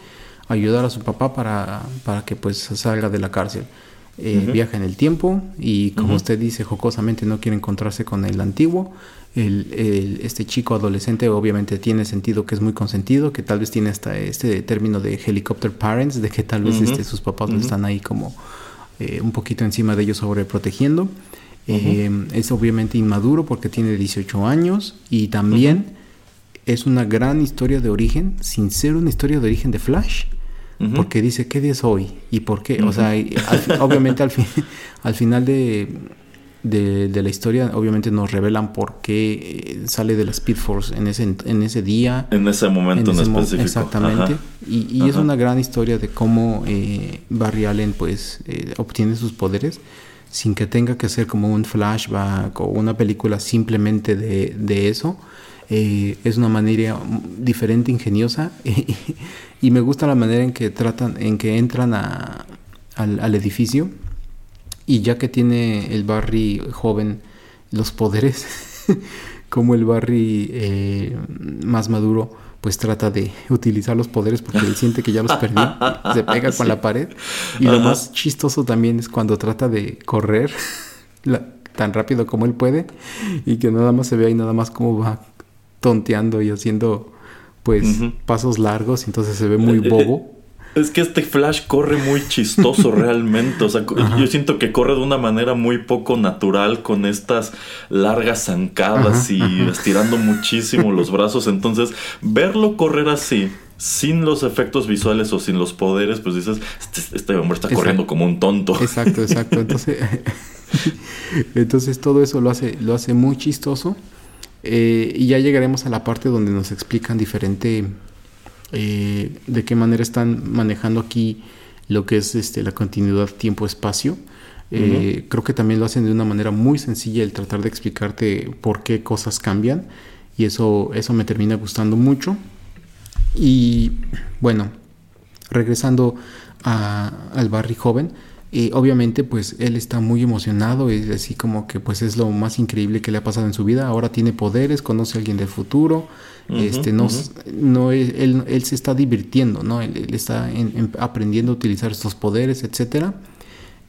ayudar a su papá para, para que pues salga de la cárcel. Eh, uh-huh. Viaja en el tiempo y, como uh-huh. usted dice, jocosamente no quiere encontrarse con el antiguo. El, el, este chico adolescente obviamente tiene sentido que es muy consentido, que tal vez tiene hasta este término de helicopter parents, de que tal vez uh-huh. este, sus papás uh-huh. están ahí como eh, un poquito encima de ellos, sobreprotegiendo. Uh-huh. Eh, es obviamente inmaduro porque tiene dieciocho años y también... Uh-huh. Es una gran historia de origen, sin ser una historia de origen de Flash. Uh-huh. Porque dice, ¿qué día es hoy? ¿Y por qué? Uh-huh. O sea, al, obviamente al, fin, al final de, de, de la historia, obviamente nos revelan por qué sale de la Speed Force en ese, en ese día. En ese momento en, en ese específico. Mo- exactamente. Ajá. Y, y Ajá. es una gran historia de cómo eh, Barry Allen pues, eh, obtiene sus poderes sin que tenga que hacer como un flashback o una película simplemente de, de eso. Eh, es una manera diferente, ingeniosa, eh, y me gusta la manera en que tratan, en que entran a, al, al edificio, y ya que tiene el Barry joven los poderes, como el Barry eh, más maduro pues trata de utilizar los poderes porque él siente que ya los perdió, se pega sí. con la pared, y Ajá. lo más chistoso también es cuando trata de correr la, tan rápido como él puede, y que nada más se ve ahí nada más cómo va tonteando y haciendo pues uh-huh. pasos largos, entonces se ve muy bobo. Es que este Flash corre muy chistoso realmente, o sea, Ajá. yo siento que corre de una manera muy poco natural con estas largas zancadas Ajá. y Ajá. estirando muchísimo los brazos, entonces verlo correr así sin los efectos visuales o sin los poderes, pues dices, este, este hombre está exacto. corriendo como un tonto. Exacto, exacto. Entonces, entonces todo eso lo hace, lo hace muy chistoso. Eh, y ya llegaremos a la parte donde nos explican diferente eh, de qué manera están manejando aquí lo que es este, la continuidad tiempo-espacio. Eh, uh-huh. Creo que también lo hacen de una manera muy sencilla, el tratar de explicarte por qué cosas cambian. Y eso, eso me termina gustando mucho. Y bueno, regresando a, al Barry joven... Eh, obviamente pues él está muy emocionado, es así como que pues es lo más increíble que le ha pasado en su vida, ahora tiene poderes, conoce a alguien del futuro, uh-huh, este no, uh-huh. no él, él se está divirtiendo, ¿no? él, él está en, en, aprendiendo a utilizar estos poderes, etcétera,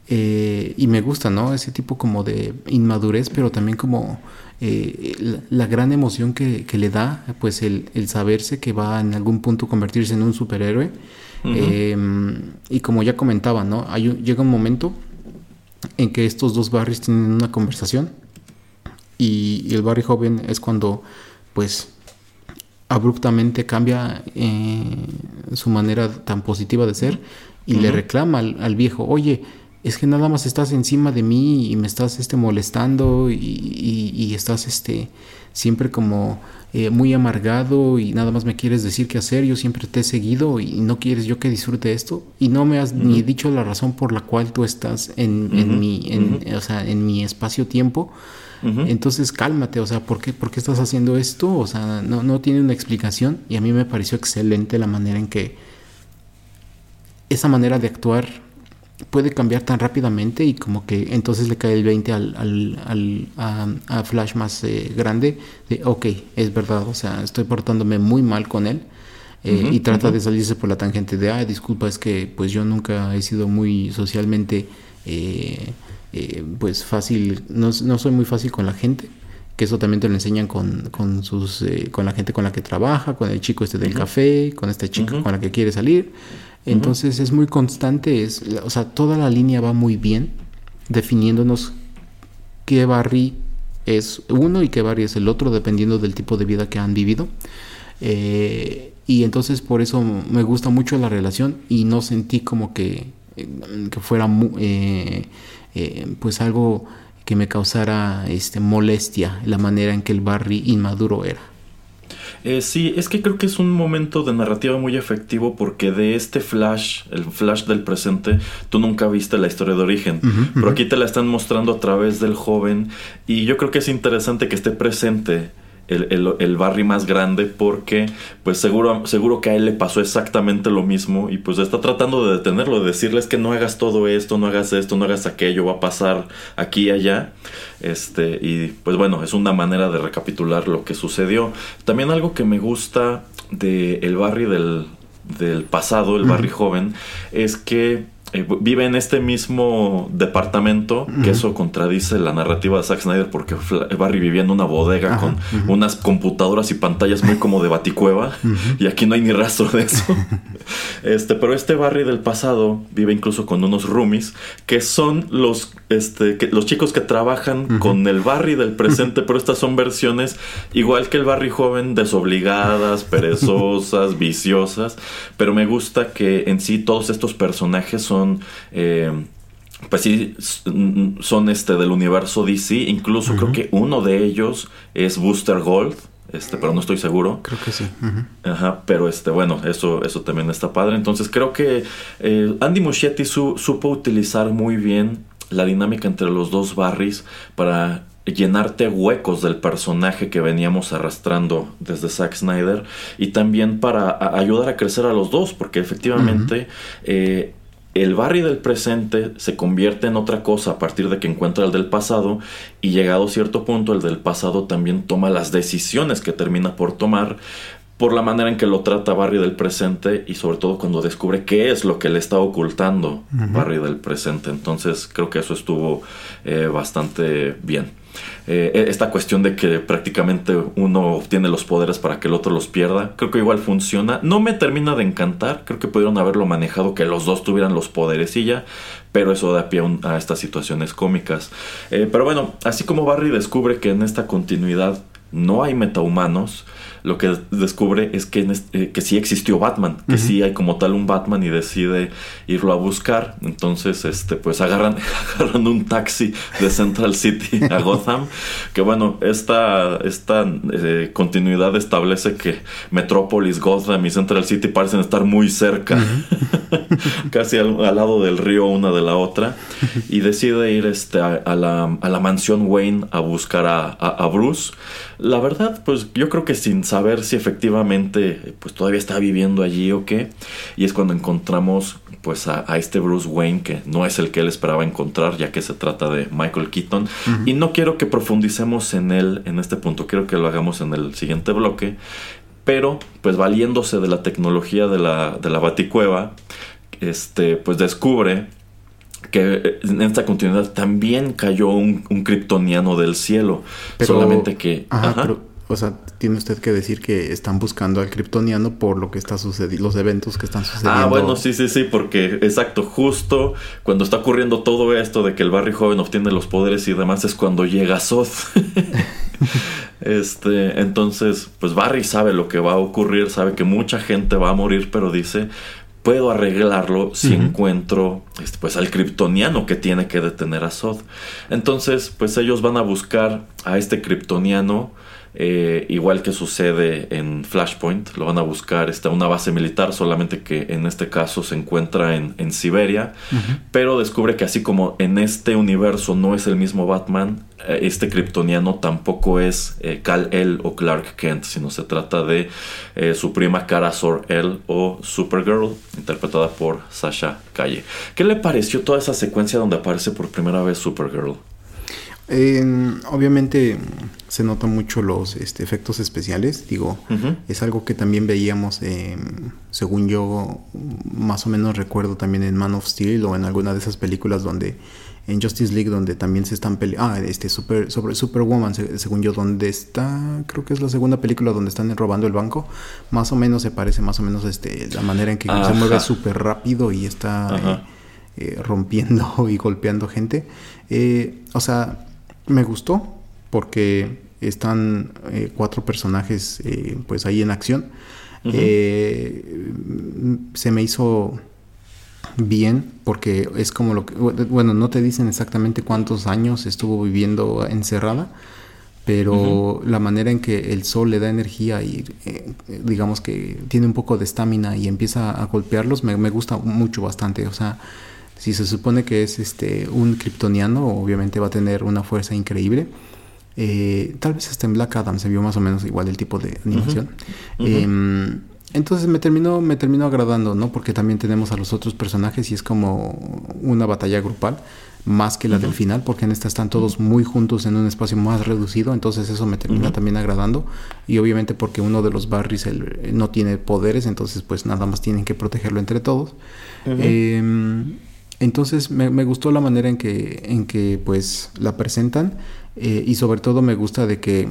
eh, y me gusta, ¿no? Ese tipo como de inmadurez, pero también como eh, la, la gran emoción que, que le da pues el, el saberse que va en algún punto convertirse en un superhéroe. Uh-huh. Eh, y como ya comentaba, ¿no? Hay un, llega un momento en que estos dos Barrys tienen una conversación y, y el Barry joven es cuando pues abruptamente cambia eh, su manera tan positiva de ser y uh-huh. le reclama al, al viejo, oye, es que nada más estás encima de mí y me estás este molestando y, y, y estás este siempre como eh, muy amargado y nada más me quieres decir qué hacer, yo siempre te he seguido y no quieres yo que disfrute esto y no me has uh-huh. ni dicho la razón por la cual tú estás en, uh-huh. en mi en, uh-huh. o sea, en mi espacio-tiempo. Uh-huh. Entonces cálmate, o sea, ¿por qué, por qué estás haciendo esto? O sea, no, no tiene una explicación y a mí me pareció excelente la manera en que esa manera de actuar puede cambiar tan rápidamente y como que entonces le cae el veinte al, al, al, a, a Flash más eh, grande de ok, es verdad, o sea, estoy portándome muy mal con él. Eh, uh-huh, y trata uh-huh. de salirse por la tangente de, ah, disculpa, es que pues yo nunca he sido muy socialmente eh, eh, pues fácil, no, no soy muy fácil con la gente, que eso también te lo enseñan con, con, sus, eh, con la gente con la que trabaja, con el chico este del uh-huh. café, con esta chica uh-huh. con la que quiere salir, entonces uh-huh. es muy constante, es, o sea, toda la línea va muy bien, definiéndonos qué Barry es uno y qué Barry es el otro, dependiendo del tipo de vida que han vivido. Eh, y entonces por eso me gusta mucho la relación y no sentí como que, que fuera eh, eh, pues algo que me causara este, molestia la manera en que el Barry inmaduro era. Eh, sí, es que creo que es un momento de narrativa muy efectivo porque de este Flash, el Flash del presente, tú nunca viste la historia de origen, uh-huh, uh-huh. pero aquí te la están mostrando a través del joven y yo creo que es interesante que esté presente El, el, el Barry más grande porque pues seguro, seguro que a él le pasó exactamente lo mismo y pues está tratando de detenerlo, de decirles que no hagas todo esto, no hagas esto, no hagas aquello, va a pasar aquí y allá. Este, y pues bueno, es una manera de recapitular lo que sucedió. También algo que me gusta de el Barry del, del pasado, el mm. Barry joven, es que Eh, vive en este mismo departamento, uh-huh. que eso contradice la narrativa de Zack Snyder porque Fla- Barry vivía en una bodega Ajá, con uh-huh. unas computadoras y pantallas muy como de Baticueva uh-huh. y aquí no hay ni rastro de eso. Este, pero este Barry del pasado vive incluso con unos roomies que son los, este, que, los chicos que trabajan uh-huh. con el Barry del presente, pero estas son versiones igual que el Barry joven, desobligadas, perezosas, viciosas, pero me gusta que en sí todos estos personajes son Son, eh, pues sí, son este del universo D C. Incluso uh-huh. creo que uno de ellos es Booster Gold, este, pero no estoy seguro. Creo que sí. Uh-huh. Ajá, pero este, bueno, eso, eso también está padre. Entonces creo que eh, Andy Muschietti su, supo utilizar muy bien la dinámica entre los dos Barrys para llenarte huecos del personaje que veníamos arrastrando desde Zack Snyder y también para a, ayudar a crecer a los dos, porque efectivamente uh-huh. eh, el Barry del presente se convierte en otra cosa a partir de que encuentra el del pasado y llegado a cierto punto el del pasado también toma las decisiones que termina por tomar por la manera en que lo trata Barry del presente y sobre todo cuando descubre qué es lo que le está ocultando uh-huh. Barry del presente. Entonces creo que eso estuvo eh, bastante bien. Eh, esta cuestión de que prácticamente uno obtiene los poderes para que el otro los pierda, creo que igual funciona. No me termina de encantar, creo que pudieron haberlo manejado, que los dos tuvieran los poderes y ya, pero eso da pie a, un, a estas situaciones cómicas. Eh, pero bueno, así como Barry descubre que en esta continuidad no hay metahumanos, lo que descubre es que, en este, eh, que sí existió Batman, que uh-huh. sí hay como tal un Batman y decide irlo a buscar. Entonces, este, pues agarran, agarran un taxi de Central City a Gotham. Que bueno, esta, esta eh, continuidad establece que Metrópolis, Gotham y Central City parecen estar muy cerca, uh-huh. casi al, al lado del río una de la otra. Y decide ir este, a, a, la, a la mansión Wayne a buscar a, a, a Bruce. La verdad, pues yo creo que sin saber si efectivamente pues todavía está viviendo allí o qué. Y es cuando encontramos pues a, a este Bruce Wayne, que no es el que él esperaba encontrar, ya que se trata de Michael Keaton. Uh-huh. Y no quiero que profundicemos en él en este punto, quiero que lo hagamos en el siguiente bloque. Pero pues valiéndose de la tecnología de la, de la Baticueva, este, pues descubre que en esta continuidad también cayó un, un kryptoniano del cielo. Pero, solamente que... Ajá, ajá. Pero o sea, tiene usted que decir que están buscando al Kryptoniano por lo que está sucediendo, los eventos que están sucediendo. Ah, bueno, sí, sí, sí, porque, exacto, justo cuando está ocurriendo todo esto de que el Barry joven obtiene los poderes y demás es cuando llega Zod. Este, entonces, pues Barry sabe lo que va a ocurrir, sabe que mucha gente va a morir, pero dice, puedo arreglarlo si uh-huh. encuentro este, pues al Kryptoniano que tiene que detener a Zod. Entonces, pues ellos van a buscar a este Kryptoniano, eh, igual que sucede en Flashpoint. Lo van a buscar este, a una base militar, solamente que en este caso se encuentra en, en Siberia. Uh-huh. Pero descubre que así como en este universo no es el mismo Batman, eh, este Kryptoniano tampoco es eh, Kal-El o Clark Kent, sino se trata de eh, su prima Kara Zor-El o Supergirl, interpretada por Sasha Calle. ¿Qué le pareció toda esa secuencia donde aparece por primera vez Supergirl? Eh, obviamente se notan mucho los este, efectos especiales, digo, uh-huh. es algo que también veíamos, eh, según yo más o menos recuerdo también en Man of Steel o en alguna de esas películas donde, en Justice League, donde también se están peleando, ah, este, Super, sobre Superwoman, se- según yo, donde está, creo que es la segunda película donde están robando el banco, más o menos se parece, más o menos este, la manera en que Ajá. se mueve súper rápido y está eh, eh, rompiendo y golpeando gente, eh, o sea, me gustó porque están eh, cuatro personajes eh, pues ahí en acción. Uh-huh. Eh, se me hizo bien porque es como lo que... Bueno, no te dicen exactamente cuántos años estuvo viviendo encerrada, pero uh-huh. la manera en que el sol le da energía y eh, digamos que tiene un poco de estamina y empieza a golpearlos, me, me gusta mucho bastante, o sea... Si se supone que es este un kryptoniano, obviamente va a tener una fuerza increíble. Eh, tal vez hasta en Black Adam se vio más o menos igual el tipo de animación. Uh-huh. Eh, entonces me terminó, me terminó agradando, ¿no? Porque también tenemos a los otros personajes y es como una batalla grupal, más que la uh-huh. del final, porque en esta están todos muy juntos en un espacio más reducido. Entonces eso me termina uh-huh. también agradando. Y obviamente porque uno de los Barrys el, no tiene poderes, entonces pues nada más tienen que protegerlo entre todos. Uh-huh. Eh... Entonces me, me gustó la manera en que, en que pues la presentan, eh, y sobre todo me gusta de que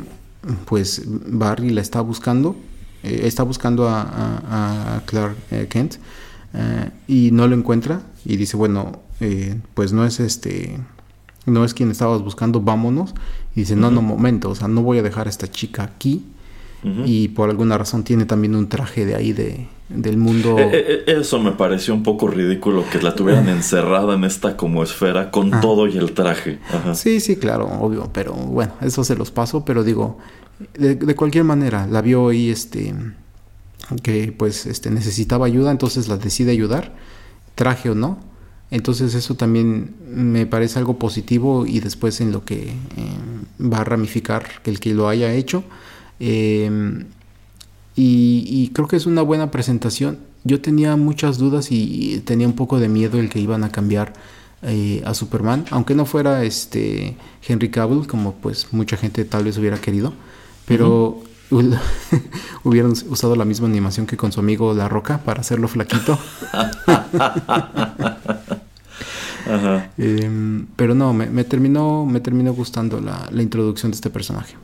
pues Barry la está buscando, eh, está buscando a, a, a Clark eh, Kent eh, y no lo encuentra y dice bueno eh, pues no es este no es quien estabas buscando, vámonos, y dice no, no, momento, o sea no voy a dejar a esta chica aquí. Y por alguna razón tiene también un traje de ahí de, del mundo... Eh, eh, eso me pareció un poco ridículo, que la tuvieran encerrada en esta como esfera con ah. todo y el traje. Ajá. Sí, sí, claro, obvio, pero bueno, eso se los paso, pero digo, de, de cualquier manera, la vio ahí este, que pues este, necesitaba ayuda, entonces la decide ayudar, traje o no. Entonces eso también me parece algo positivo y después en lo que eh, va a ramificar que el que lo haya hecho... Eh, y, y creo que es una buena presentación. Yo tenía muchas dudas y, y tenía un poco de miedo el que iban a cambiar eh, a Superman, aunque no fuera este Henry Cavill, como pues mucha gente tal vez hubiera querido, pero uh-huh. hubieran usado la misma animación que con su amigo La Roca para hacerlo flaquito. Uh-huh. eh, pero no, me, me terminó me terminó gustando la, la introducción de este personaje.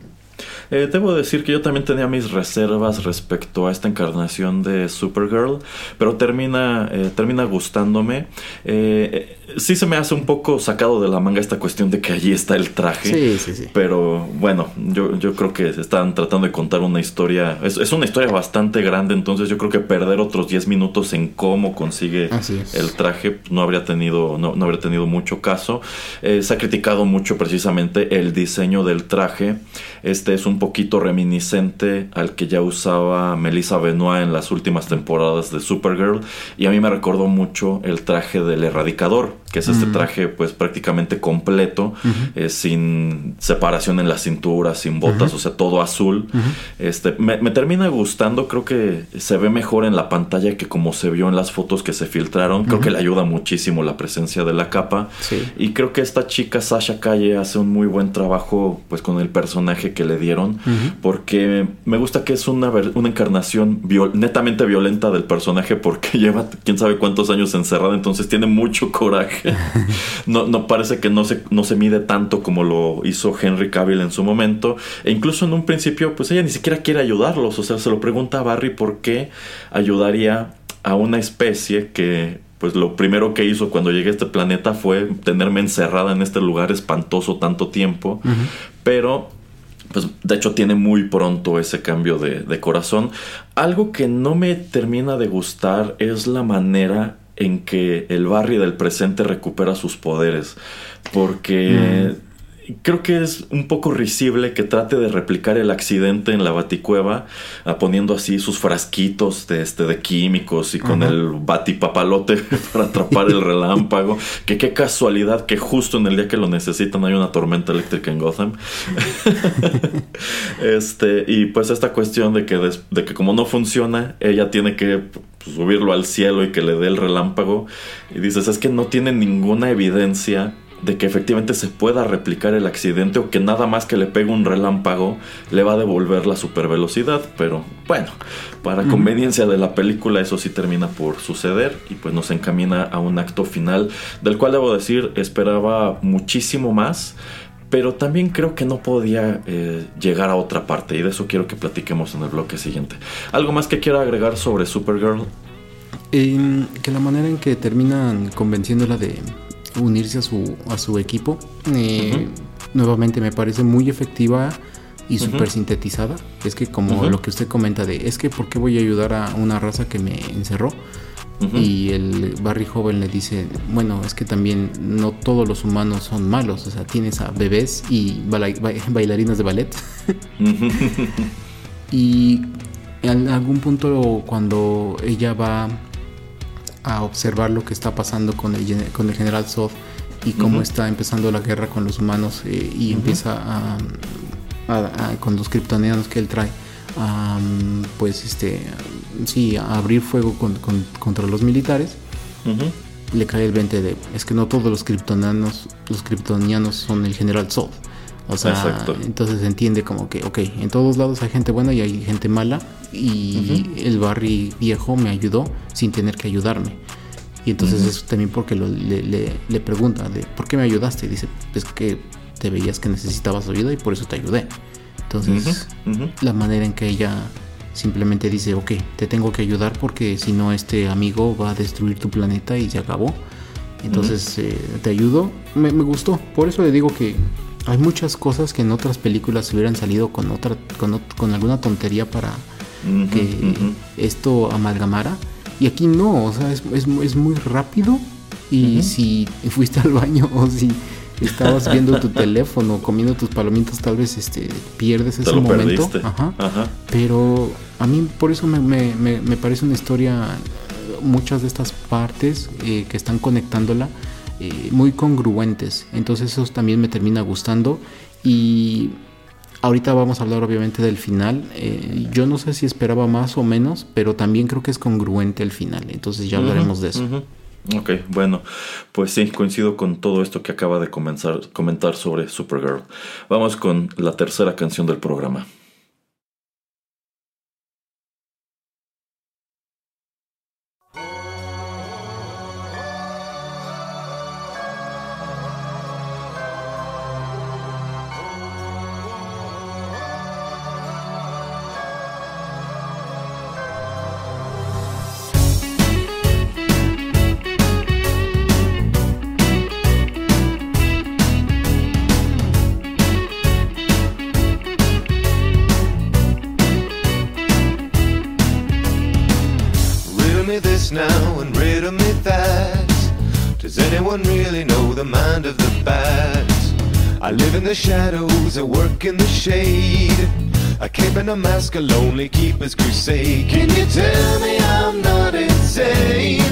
Eh, debo decir que yo también tenía mis reservas respecto a esta encarnación de Supergirl, pero termina, eh, termina gustándome. Eh, eh, sí se me hace un poco sacado de la manga esta cuestión de que allí está el traje. Sí, sí, sí. Pero bueno, yo, yo creo que están tratando de contar una historia. Es, es una historia bastante grande, entonces yo creo que perder otros diez minutos en cómo consigue el traje no habría tenido, no, no habría tenido mucho caso. Eh, se ha criticado mucho precisamente el diseño del traje. Este es un poquito reminiscente al que ya usaba Melissa Benoist en las últimas temporadas de Supergirl, y a mí me recordó mucho el traje del Erradicador, que es este traje pues prácticamente completo, uh-huh. eh, sin separación en la cintura, sin botas, uh-huh. o sea todo azul. Uh-huh. Este me, me termina gustando, creo que se ve mejor en la pantalla que como se vio en las fotos que se filtraron. Creo uh-huh. que le ayuda muchísimo la presencia de la capa. Sí. Y creo que esta chica Sasha Calle hace un muy buen trabajo pues con el personaje que le dieron. Uh-huh. Porque me gusta que es una, una encarnación viol- netamente violenta del personaje, porque lleva quién sabe cuántos años encerrada, entonces tiene mucho coraje porque no, no parece que no se, no se mide tanto como lo hizo Henry Cavill en su momento. E incluso en un principio, pues ella ni siquiera quiere ayudarlos. O sea, se lo pregunta a Barry por qué ayudaría a una especie que, pues, lo primero que hizo cuando llegué a este planeta fue tenerme encerrada en este lugar espantoso tanto tiempo. Uh-huh. Pero, pues, de hecho tiene muy pronto ese cambio de, de corazón. Algo que no me termina de gustar es la manera en que el Barry del presente recupera sus poderes, porque mm. creo que es un poco risible que trate de replicar el accidente en la Baticueva, a, poniendo así sus frasquitos de, este, de químicos y con uh-huh. el batipapalote para atrapar el relámpago, que qué casualidad que justo en el día que lo necesitan hay una tormenta eléctrica en Gotham. Este, y pues esta cuestión de que, des- de que como no funciona, ella tiene que subirlo al cielo y que le dé el relámpago. Y dices, es que no tiene ninguna evidencia de que efectivamente se pueda replicar el accidente, o que nada más que le pegue un relámpago le va a devolver la supervelocidad. Pero bueno, para conveniencia de la película, eso sí termina por suceder, y pues nos encamina a un acto final del cual, debo decir, esperaba muchísimo más, pero también creo que no podía eh, llegar a otra parte, y de eso quiero que platiquemos en el bloque siguiente. ¿Algo más que quiero agregar sobre Supergirl? Eh, que la manera en que terminan convenciéndola de unirse a su, a su equipo, eh, uh-huh. nuevamente me parece muy efectiva y súper uh-huh. sintetizada. Es que como uh-huh. lo que usted comenta de, es que ¿por qué voy a ayudar a una raza que me encerró? Uh-huh. Y el Barry joven le dice, bueno, es que también no todos los humanos son malos, o sea, tienes a bebés y bala- ba- bailarinas de ballet. Uh-huh. Y en algún punto, cuando ella va a observar lo que está pasando con el, con el General Zod, y cómo uh-huh. está empezando la guerra con los humanos, eh, y uh-huh. empieza a, a, a, con los kryptonianos que él trae, a, pues este... sí, a abrir fuego con, con, contra los militares. Uh-huh. Le cae el veinte de, es que no todos los kryptonianos, los kryptonianos son el General Zod. O sea, exacto. Entonces entiende como que, ok, en todos lados hay gente buena y hay gente mala, y uh-huh. el Barry viejo me ayudó sin tener que ayudarme. Y entonces uh-huh. eso también, porque lo, le, le, le pregunta de, ¿por qué me ayudaste? Y dice, es que te veías que necesitabas ayuda y por eso te ayudé. Entonces uh-huh. Uh-huh. la manera en que ella simplemente dice, ok, te tengo que ayudar porque si no este amigo va a destruir tu planeta y se acabó. Entonces uh-huh. eh, te ayudo. Me, me gustó. Por eso le digo que hay muchas cosas que en otras películas hubieran salido con otra, con, con alguna tontería para uh-huh, que uh-huh. esto amalgamara. Y aquí no, o sea, es, es, es muy rápido. Y uh-huh. si fuiste al baño o si estabas viendo tu teléfono, comiendo tus palomitas, tal vez este pierdes ese momento. Ajá. Ajá. Pero a mí por eso me, me, me, me parece una historia, muchas de estas partes eh, que están conectándola, eh, muy congruentes. Entonces eso también me termina gustando. Y ahorita vamos a hablar obviamente del final. Eh, yo no sé si esperaba más o menos, pero también creo que es congruente el final. Entonces ya hablaremos uh-huh, de eso. Uh-huh. Ok, bueno, pues sí, coincido con todo esto que acaba de comenzar, comentar sobre Supergirl. Vamos con la tercera canción del programa. Now and rid of me fast. Does anyone really know the mind of the bat? I live in the shadows, I work in the shade. I keep in a mask, I'll only keep his crusade. Can you tell me I'm not insane?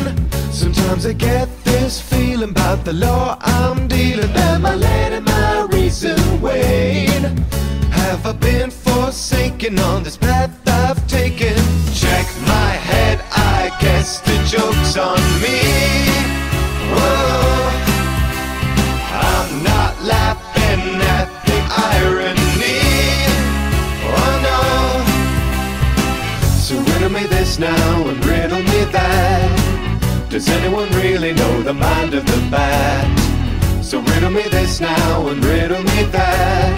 Sometimes I get this feeling about the law I'm dealing. Am I letting my reason wane? Have I been forsaken on this path I've taken? Check my head, I guess the joke's on me. Whoa, I'm not laughing at the irony. Oh no. So riddle me this now and riddle me that. Does anyone really know the mind of the bat? So riddle me this now and riddle me that.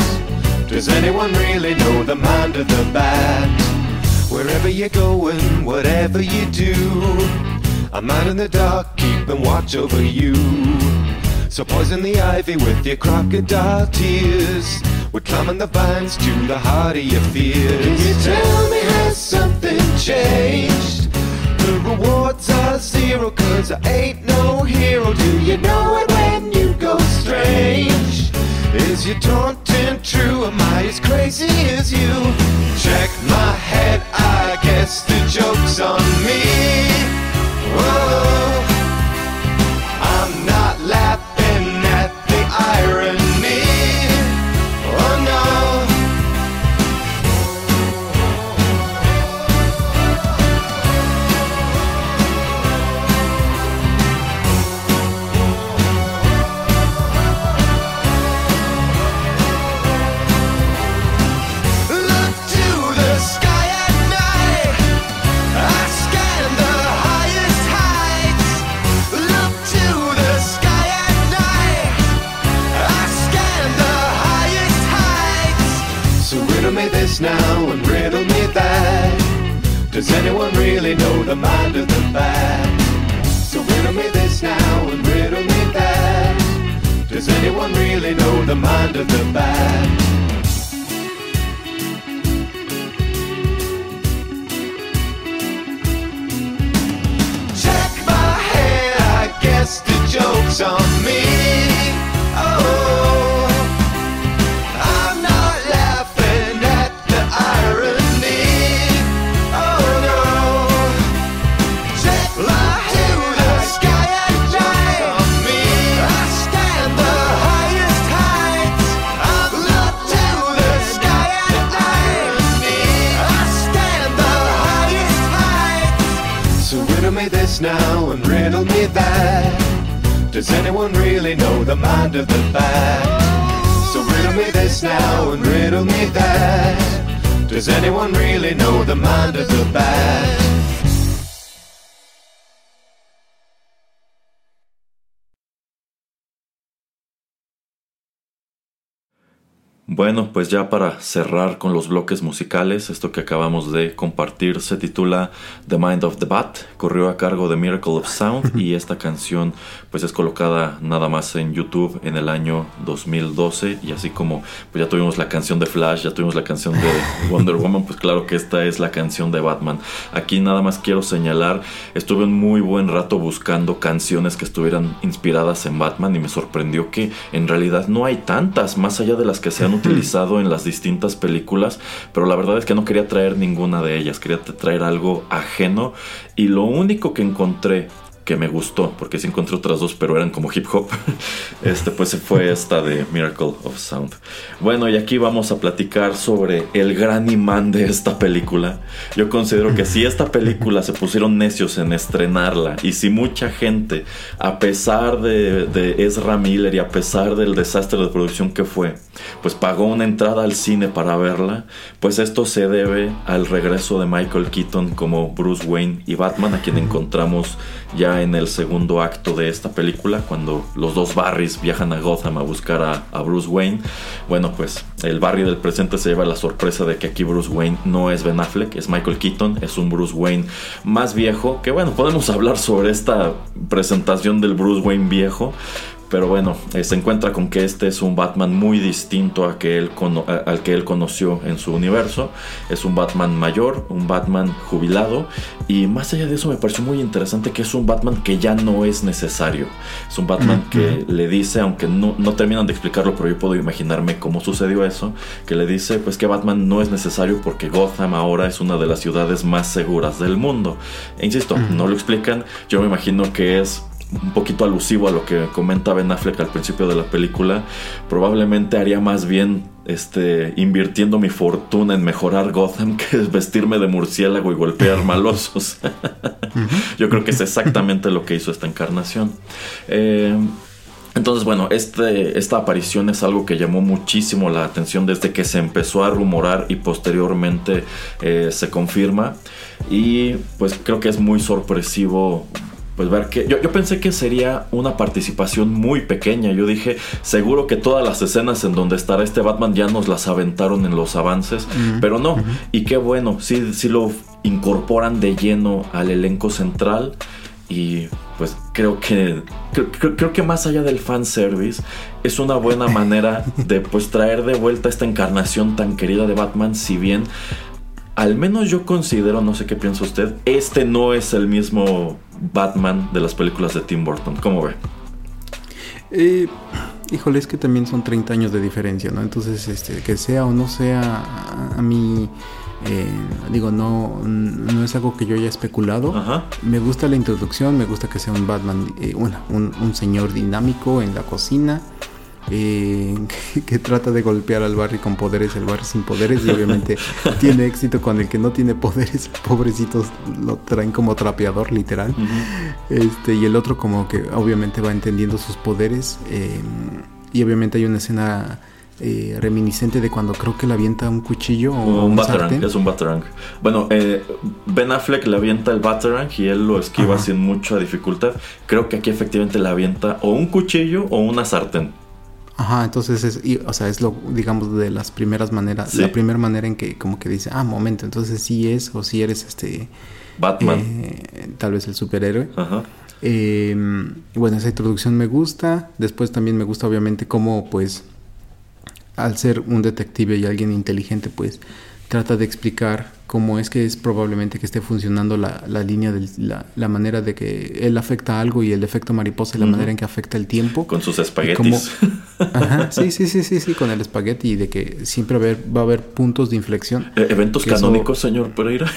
Does anyone really know the mind of the bat? Wherever you're going, whatever you do, I'm out in the dark, keeping watch over you. So poison the ivy with your crocodile tears. We're climbing the vines to the heart of your fears. Can you tell me, has something changed? The rewards are zero, cause I ain't no hero. Do you know it when you go strange? Is your taunting true? Am I as crazy as you? Check my head, I guess the joke's on me. Whoa, I'm not laughing at the irony, oh no. Look to the sky at night, I scan the highest heights. Look to the sky. Riddle me this now and riddle me that. Does anyone really know the mind of the bat? So riddle me this now and riddle me that. Does anyone really know the mind of the bat? Check my head, I guess the joke's on me. Oh, now and riddle me that. Does anyone really know the mind of the bat? So riddle me this now and riddle me that. Does anyone really know the mind of the bat? Bueno, pues ya para cerrar con los bloques musicales, esto que acabamos de compartir se titula The Mind of the Bat, corrió a cargo de Miracle of Sound y esta canción pues es colocada nada más en YouTube en el año dos mil doce, y así como pues ya tuvimos la canción de Flash, ya tuvimos la canción de Wonder Woman, pues claro que esta es la canción de Batman. Aquí nada más quiero señalar, estuve un muy buen rato buscando canciones que estuvieran inspiradas en Batman y me sorprendió que en realidad no hay tantas, más allá de las que se han utilizado en las distintas películas, pero la verdad es que no quería traer ninguna de ellas, quería traer algo ajeno, y lo único que encontré que me gustó, porque sí encontré otras dos pero eran como hip hop, este pues fue esta de Miracle of Sound. Bueno, y aquí vamos a platicar sobre el gran imán de esta película. Yo considero que si esta película se pusieron necios en estrenarla, y si mucha gente, a pesar de, de Ezra Miller y a pesar del desastre de producción que fue, pues pagó una entrada al cine para verla, pues esto se debe al regreso de Michael Keaton como Bruce Wayne y Batman, a quien encontramos ya en el segundo acto de esta película, cuando los dos Barrys viajan a Gotham a buscar a, a Bruce Wayne. Bueno, pues el Barry del presente se lleva la sorpresa de que aquí Bruce Wayne no es Ben Affleck, es Michael Keaton, es un Bruce Wayne más viejo, que bueno, podemos hablar sobre esta presentación del Bruce Wayne viejo, pero bueno, eh, se encuentra con que este es un Batman muy distinto a que él cono- a- al que él conoció en su universo. Es un Batman mayor, un Batman jubilado, y más allá de eso me pareció muy interesante que es un Batman que ya no es necesario. Es un Batman que le dice, aunque no, no terminan de explicarlo, pero yo puedo imaginarme cómo sucedió eso, que le dice pues que Batman no es necesario porque Gotham ahora es una de las ciudades más seguras del mundo. E insisto, no lo explican, yo me imagino que es un poquito alusivo a lo que comenta Ben Affleck al principio de la película. Probablemente haría más bien este, invirtiendo mi fortuna en mejorar Gotham que vestirme de murciélago y golpear malosos. Yo creo que es exactamente lo que hizo esta encarnación. Eh... Entonces, bueno, este, esta aparición es algo que llamó muchísimo la atención desde que se empezó a rumorar y posteriormente eh, se confirma. Y pues creo que es muy sorpresivo pues ver que yo, yo pensé que sería una participación muy pequeña. Yo dije, seguro que todas las escenas en donde estará este Batman ya nos las aventaron en los avances, uh-huh. pero no, uh-huh. y qué bueno, sí, sí lo incorporan de lleno al elenco central. Y pues creo que creo, creo que más allá del fanservice es una buena manera de pues traer de vuelta esta encarnación tan querida de Batman, si bien al menos yo considero, no sé qué piensa usted, este no es el mismo Batman de las películas de Tim Burton. ¿Cómo ve? Eh, híjole, es que también son treinta años de diferencia, ¿no? Entonces, este, que sea o no sea, a, a mí... Eh, digo, no, no es algo que yo haya especulado. Ajá. Me gusta la introducción, me gusta que sea un Batman, eh, bueno, un, un señor dinámico en la cocina, eh, que, que trata de golpear al Barry con poderes, el Barry sin poderes, y obviamente tiene éxito con el que no tiene poderes. Pobrecitos, lo traen como trapeador, literal. Uh-huh. Este, y el otro como que obviamente va entendiendo sus poderes, eh, y obviamente hay una escena... Eh, reminiscente de cuando creo que le avienta un cuchillo o un, un batarang, sartén. Es un batarang. Bueno, eh, Ben Affleck le avienta el batarang y él lo esquiva, ajá, sin mucha dificultad. Creo que aquí efectivamente le avienta o un cuchillo o una sartén. Ajá, entonces es, y, o sea, es lo, digamos, de las primeras maneras, sí. La primera manera en que como que dice, ah, momento, entonces sí es o sí eres este Batman, eh, tal vez el superhéroe. Ajá. Eh, bueno, esa introducción me gusta. Después también me gusta obviamente cómo pues al ser un detective y alguien inteligente, pues trata de explicar cómo es que es probablemente que esté funcionando la, la línea, de la, la manera de que él afecta algo y el efecto mariposa y la uh-huh. manera en que afecta el tiempo. Con sus espaguetis. Cómo... Ajá, sí, sí, sí, sí, sí, con el espagueti y de que siempre va a haber, va a haber puntos de inflexión. Eh, eventos canónicos, eso... señor Pereira.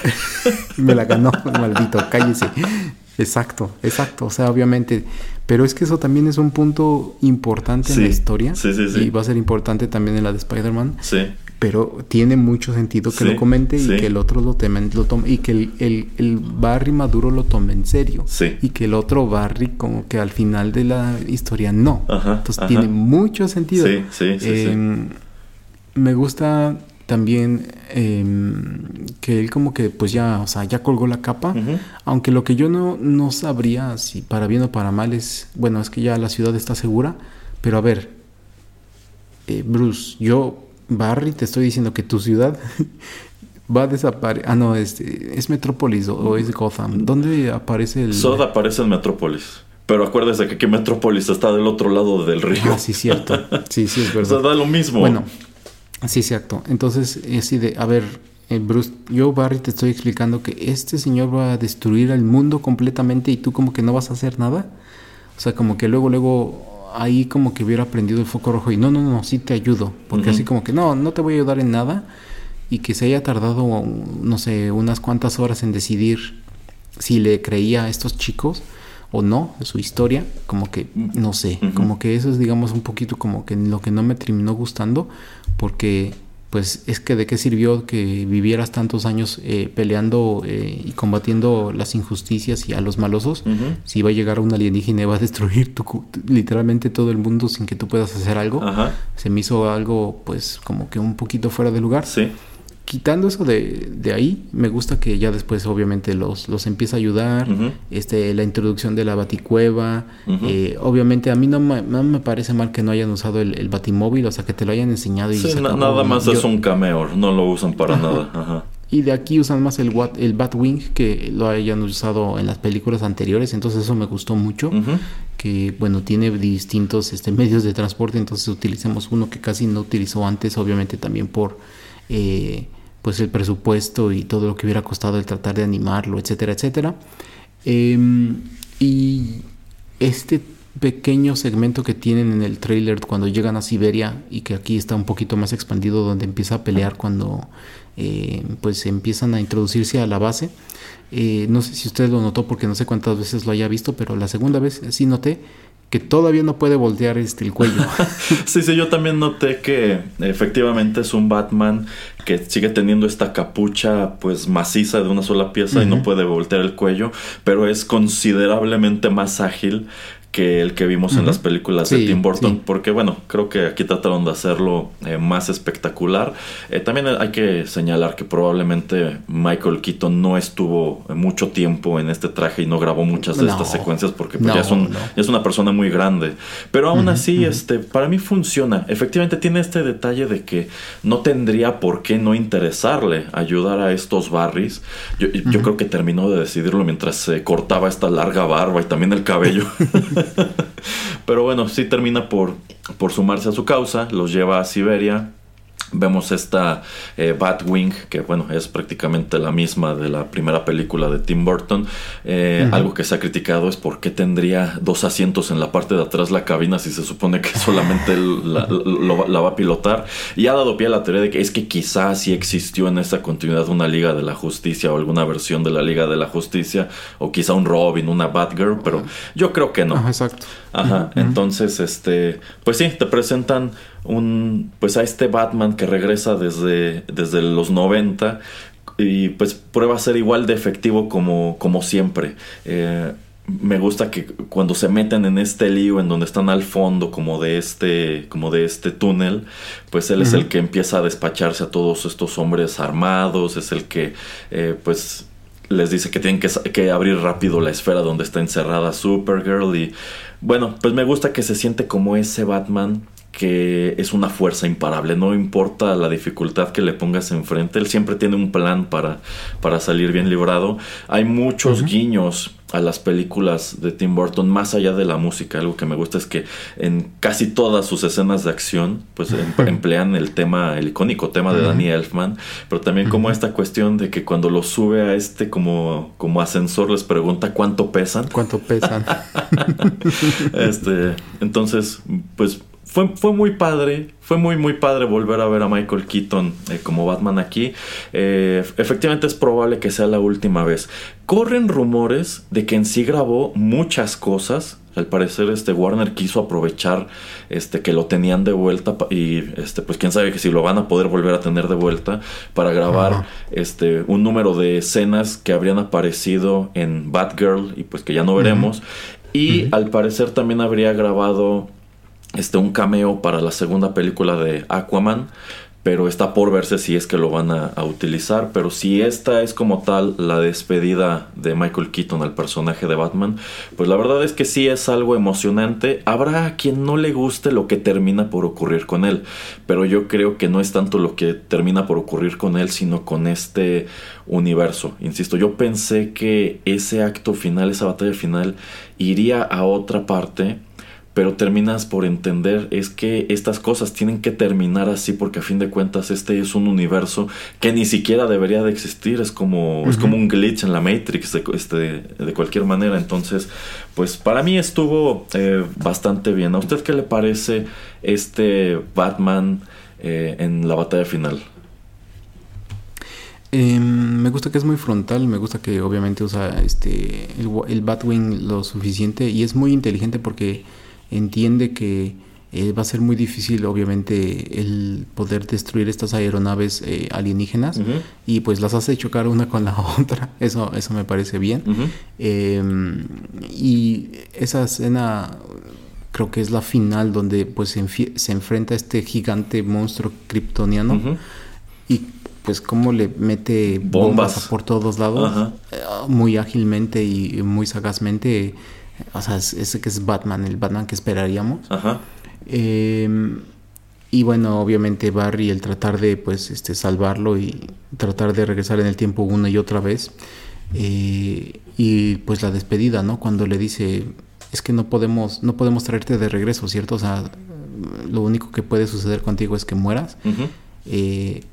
Me la ganó, maldito, cállese. Exacto, exacto, o sea, obviamente, pero es que eso también es un punto importante, sí, en la historia, sí, sí, sí. Y va a ser importante también en la de Spider-Man, sí. Pero tiene mucho sentido que sí, lo comente, sí. Y que el otro lo teme, lo tome, y que el, el, el Barry maduro lo tome en serio, sí. Y que el otro Barry como que al final de la historia no, ajá, entonces ajá. Tiene mucho sentido, sí, sí, sí, eh, sí. Me gusta también eh, que él como que pues ya, o sea, ya colgó la capa, uh-huh. Aunque lo que yo no, no sabría si para bien o para mal es, bueno, es que ya la ciudad está segura, pero a ver, eh, Bruce, yo, Barry, te estoy diciendo que tu ciudad va a desaparecer, ah no, es, es Metrópolis o, o es Gotham, ¿dónde aparece el...? Zod aparece en Metrópolis. Pero acuérdese que aquí Metrópolis está del otro lado del río. Ah, sí, cierto, sí, sí, es verdad. O sea, da lo mismo. Bueno. Sí, exacto. Entonces, así de, a ver, eh, Bruce, yo, Barry, te estoy explicando que este señor va a destruir al mundo completamente y tú como que no vas a hacer nada. O sea, como que luego, luego, ahí como que hubiera prendido el foco rojo y no, no, no, sí te ayudo. Porque uh-huh. así como que no, no te voy a ayudar en nada y que se haya tardado, no sé, unas cuantas horas en decidir si le creía a estos chicos o no, su historia, como que, no sé, uh-huh. como que eso es, digamos, un poquito como que lo que no me terminó gustando, porque, pues, es que de qué sirvió que vivieras tantos años eh, peleando eh, y combatiendo las injusticias y a los malosos, uh-huh. si va a llegar un alienígena y va a destruir tu, literalmente todo el mundo sin que tú puedas hacer algo, uh-huh. se me hizo algo, pues, como que un poquito fuera de lugar. Sí. Quitando eso de, de ahí, me gusta que ya después obviamente los, los empieza a ayudar, uh-huh. este, la introducción de la Baticueva, uh-huh. eh, obviamente a mí no me, no me parece mal que no hayan usado el, el batimóvil, o sea que te lo hayan enseñado y sí, se acabó. Nada más yo, es un cameo, no lo usan para ajá. nada. Ajá. Y de aquí usan más el, wat, el Batwing que lo hayan usado en las películas anteriores, entonces eso me gustó mucho, uh-huh. que bueno, tiene distintos este, medios de transporte, entonces utilicemos uno que casi no utilizó antes, obviamente también por... Eh, pues el presupuesto y todo lo que hubiera costado el tratar de animarlo, etcétera, etcétera. Eh, y este pequeño segmento que tienen en el tráiler cuando llegan a Siberia y que aquí está un poquito más expandido donde empieza a pelear cuando eh, pues empiezan a introducirse a la base. Eh, no sé si usted lo notó porque no sé cuántas veces lo haya visto, pero la segunda vez sí noté que todavía no puede voltear este el cuello. Sí, sí, yo también noté que efectivamente es un Batman que sigue teniendo esta capucha pues maciza de una sola pieza, uh-huh. y no puede voltear el cuello, pero es considerablemente más ágil que el que vimos uh-huh. en las películas sí, de Tim Burton, sí. porque bueno, creo que aquí trataron de hacerlo eh, más espectacular. Eh, también hay que señalar que probablemente Michael Keaton no estuvo mucho tiempo en este traje y no grabó muchas de no, estas secuencias porque pues, no, ya, es un, no. ya es una persona muy grande. Pero aún uh-huh, así, uh-huh. este, para mí funciona. Efectivamente tiene este detalle de que no tendría por qué no interesarle ayudar a estos Barrys. Yo, uh-huh. yo creo que terminó de decidirlo mientras se cortaba esta larga barba y también el cabello. Pero bueno, sí termina por, por sumarse a su causa. Los lleva a Siberia. Vemos esta eh, Batwing, que bueno, es prácticamente la misma de la primera película de Tim Burton. Eh, uh-huh. Algo que se ha criticado es por qué tendría dos asientos en la parte de atrás la cabina si se supone que solamente la, la, la va a pilotar. Y ha dado pie a la teoría de que es que quizás sí existió en esa continuidad una Liga de la Justicia o alguna versión de la Liga de la Justicia, o quizá un Robin, una Batgirl, pero yo creo que no. Ajá, exacto. Ajá, uh-huh. entonces, este, pues sí, te presentan un, pues a este Batman que regresa desde, desde los noventa y pues prueba a ser igual de efectivo como, como siempre. Eh, me gusta que cuando se meten en este lío en donde están al fondo como de este, como de este túnel, pues él uh-huh. es el que empieza a despacharse a todos estos hombres armados, es el que eh, pues les dice que tienen que, que abrir rápido la esfera donde está encerrada Supergirl. Y bueno, pues me gusta que se siente como ese Batman que es una fuerza imparable. No importa la dificultad que le pongas enfrente, él siempre tiene un plan para, para salir bien librado. Hay muchos uh-huh. guiños a las películas de Tim Burton, más allá de la música. Algo que me gusta es que en casi todas sus escenas de acción pues emplean el tema, el icónico tema de Danny Elfman, pero también como esta cuestión de que cuando los sube a este como, como ascensor les pregunta cuánto pesan. ¿Cuánto pesan? este, entonces, pues Fue, fue muy padre, fue muy muy padre volver a ver a Michael Keaton eh, como Batman aquí. Eh, efectivamente es probable que sea la última vez. Corren rumores de que en sí grabó muchas cosas. Al parecer este Warner quiso aprovechar este que lo tenían de vuelta y este pues quién sabe que si lo van a poder volver a tener de vuelta para grabar uh-huh. este un número de escenas que habrían aparecido en Batgirl y pues que ya no veremos. Uh-huh. Y uh-huh. al parecer también habría grabado Este, un cameo para la segunda película de Aquaman, pero está por verse si es que lo van a, a utilizar. Pero si esta es como tal la despedida de Michael Keaton al personaje de Batman, pues la verdad es que sí es algo emocionante. Habrá a quien no le guste lo que termina por ocurrir con él, pero yo creo que no es tanto lo que termina por ocurrir con él, sino con este universo. Insisto, yo pensé que ese acto final, esa batalla final, iría a otra parte, pero terminas por entender es que estas cosas tienen que terminar así porque a fin de cuentas este es un universo que ni siquiera debería de existir. Es como, uh-huh. es como un glitch en la Matrix de, este, de cualquier manera. Entonces, pues para mí estuvo eh, bastante bien. ¿A usted qué le parece este Batman eh, en la batalla final? Eh, me gusta que es muy frontal, me gusta que obviamente usa este el, el Batwing lo suficiente y es muy inteligente porque entiende que eh, va a ser muy difícil obviamente el poder destruir estas aeronaves eh, alienígenas uh-huh. y pues las hace chocar una con la otra. Eso, eso me parece bien. Uh-huh. Eh, y esa escena creo que es la final donde pues se, enf- se enfrenta a este gigante monstruo kryptoniano uh-huh. y pues cómo le mete bombas, bombas por todos lados uh-huh. eh, muy ágilmente y muy sagazmente. O sea, ese que es Batman, el Batman que esperaríamos. Ajá. Eh, y bueno, obviamente Barry, el tratar de pues este salvarlo y tratar de regresar en el tiempo una y otra vez. Eh, y pues la despedida, ¿no? Cuando le dice, es que no podemos, no podemos traerte de regreso, ¿cierto? O sea, lo único que puede suceder contigo es que mueras. Uh-huh. Eh,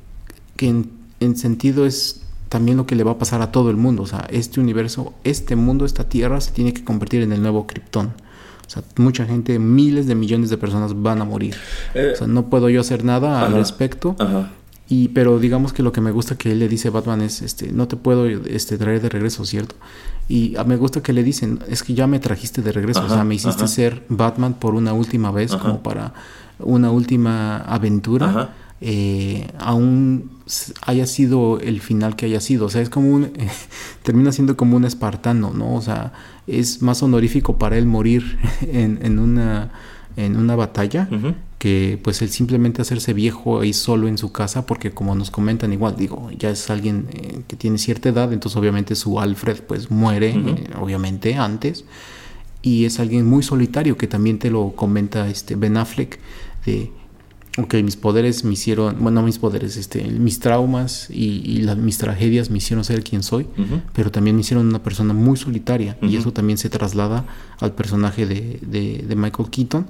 que en, en sentido es también lo que le va a pasar a todo el mundo. O sea, este universo, este mundo, esta tierra se tiene que convertir en el nuevo Krypton. O sea, mucha gente, miles de millones de personas van a morir. Eh, o sea, no puedo yo hacer nada ajá, al respecto. Ajá. Y, pero digamos que lo que me gusta que él le dice a Batman es, este, no te puedo este, traer de regreso, ¿cierto? Y a, me gusta que le dicen, es que ya me trajiste de regreso. Ajá, o sea, me hiciste ajá. ser Batman por una última vez, ajá. como para una última aventura. Ajá. eh, aún haya sido el final que haya sido. O sea, es como un... Eh, termina siendo como un espartano, ¿no? O sea, es más honorífico para él morir en, en una... en una batalla, uh-huh, que pues el simplemente hacerse viejo ahí solo en su casa, porque como nos comentan, igual digo, ya es alguien eh, que tiene cierta edad, entonces obviamente su Alfred pues muere, uh-huh, eh, obviamente antes, y es alguien muy solitario, que también te lo comenta este Ben Affleck, de ok, mis poderes me hicieron, bueno, no mis poderes, este, mis traumas y, y las, mis tragedias me hicieron ser quien soy, uh-huh, pero también me hicieron una persona muy solitaria, uh-huh, y eso también se traslada al personaje de, de, de Michael Keaton,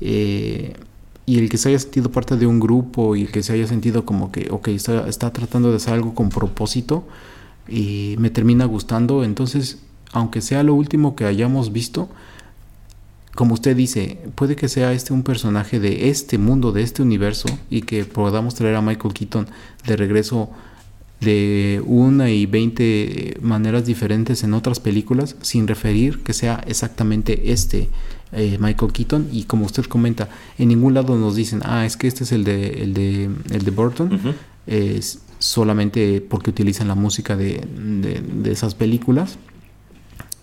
eh, y el que se haya sentido parte de un grupo y el que se haya sentido como que, ok, está, está tratando de hacer algo con propósito, y me termina gustando. Entonces, aunque sea lo último que hayamos visto, como usted dice, puede que sea este un personaje de este mundo, de este universo, y que podamos traer a Michael Keaton de regreso de una y veinte maneras diferentes en otras películas, sin referir que sea exactamente este eh, Michael Keaton. Y como usted comenta, en ningún lado nos dicen, ah, es que este es el de el de, el de Burton, uh-huh, es solamente porque utilizan la música de, de, de esas películas,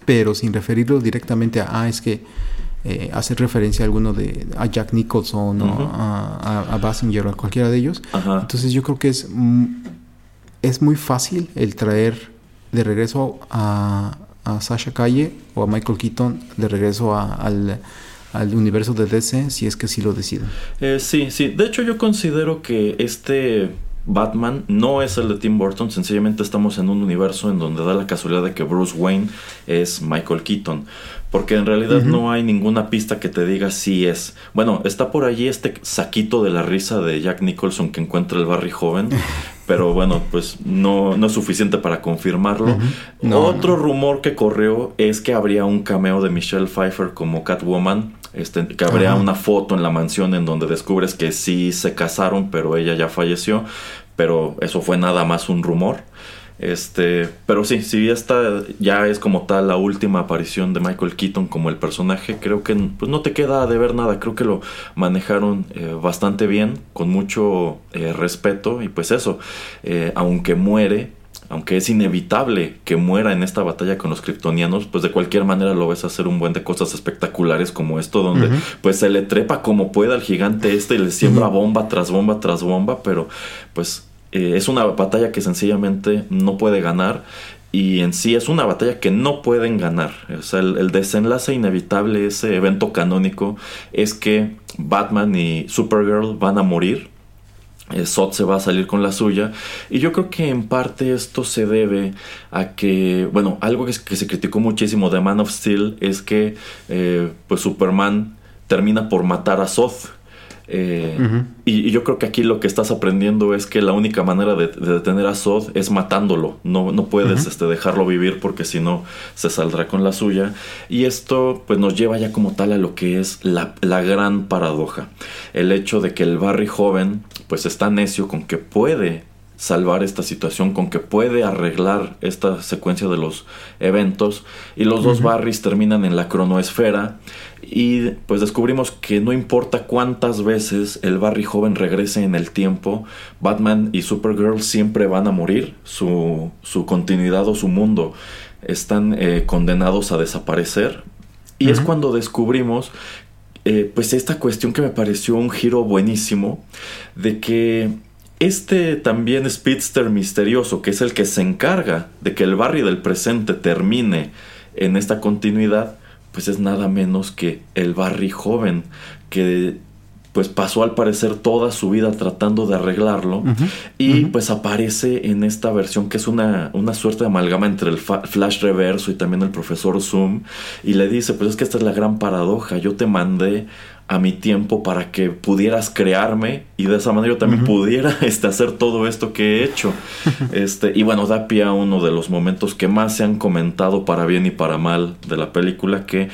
pero sin referirlo directamente a, ah, es que Eh, hacer referencia a alguno de a Jack Nicholson, uh-huh, o a, a, a Basinger, o a cualquiera de ellos. Ajá. Entonces yo creo que es es muy fácil el traer de regreso a, a Sasha Calle o a Michael Keaton de regreso a, al, al universo de D C, si es que sí lo deciden. Eh, sí, sí. De hecho, yo considero que este Batman no es el de Tim Burton. Sencillamente estamos en un universo en donde da la casualidad de que Bruce Wayne es Michael Keaton, porque en realidad, uh-huh, no hay ninguna pista que te diga si es... Bueno, está por allí este saquito de la risa de Jack Nicholson que encuentra el Barry joven, pero bueno, pues no, no es suficiente para confirmarlo. Uh-huh. No, Otro no. rumor que corrió es que habría un cameo de Michelle Pfeiffer como Catwoman. Este, que habría, uh-huh, una foto en la mansión en donde descubres que sí se casaron, pero ella ya falleció, pero eso fue nada más un rumor. Este, pero sí, si esta ya es como tal la última aparición de Michael Keaton como el personaje, creo que pues no te queda de ver nada. Creo que lo manejaron eh, bastante bien, con mucho eh, respeto, y pues eso, eh, aunque muere, aunque es inevitable que muera en esta batalla con los kryptonianos, pues de cualquier manera lo ves hacer un buen de cosas espectaculares como esto, donde, uh-huh, pues se le trepa como pueda al gigante este y le siembra, uh-huh, bomba tras bomba tras bomba, pero pues eh, es una batalla que sencillamente no puede ganar, y en sí es una batalla que no pueden ganar. O sea, el, el desenlace inevitable, ese evento canónico, es que Batman y Supergirl van a morir. Zod se va a salir con la suya, y yo creo que en parte esto se debe a que, bueno, algo que, es, que se criticó muchísimo de Man of Steel es que eh, pues Superman termina por matar a Zod, eh, uh-huh, y, y yo creo que aquí lo que estás aprendiendo es que la única manera de, de detener a Zod es matándolo. No, no puedes, uh-huh, este, dejarlo vivir, porque si no se saldrá con la suya, y esto pues nos lleva ya como tal a lo que es la, la gran paradoja, el hecho de que el Barry joven pues está necio con que puede salvar esta situación, con que puede arreglar esta secuencia de los eventos, y los, uh-huh, dos Barrys terminan en la cronoesfera, y pues descubrimos que no importa cuántas veces el Barry joven regrese en el tiempo, Batman y Supergirl siempre van a morir. Su, su continuidad o su mundo están eh, condenados a desaparecer, y, uh-huh, es cuando descubrimos Eh, pues esta cuestión que me pareció un giro buenísimo, de que este también speedster misterioso, que es el que se encarga de que el Barry del presente termine en esta continuidad, pues es nada menos que el Barry joven, que pues pasó al parecer toda su vida tratando de arreglarlo, uh-huh, y, uh-huh, pues aparece en esta versión que es una, una suerte de amalgama entre el fa- Flash Reverso y también el Profesor Zoom, y le dice, pues es que esta es la gran paradoja, yo te mandé a mi tiempo para que pudieras crearme, y de esa manera yo también, uh-huh, pudiera este, hacer todo esto que he hecho. Este, y bueno, da pie a uno de los momentos que más se han comentado para bien y para mal de la película, que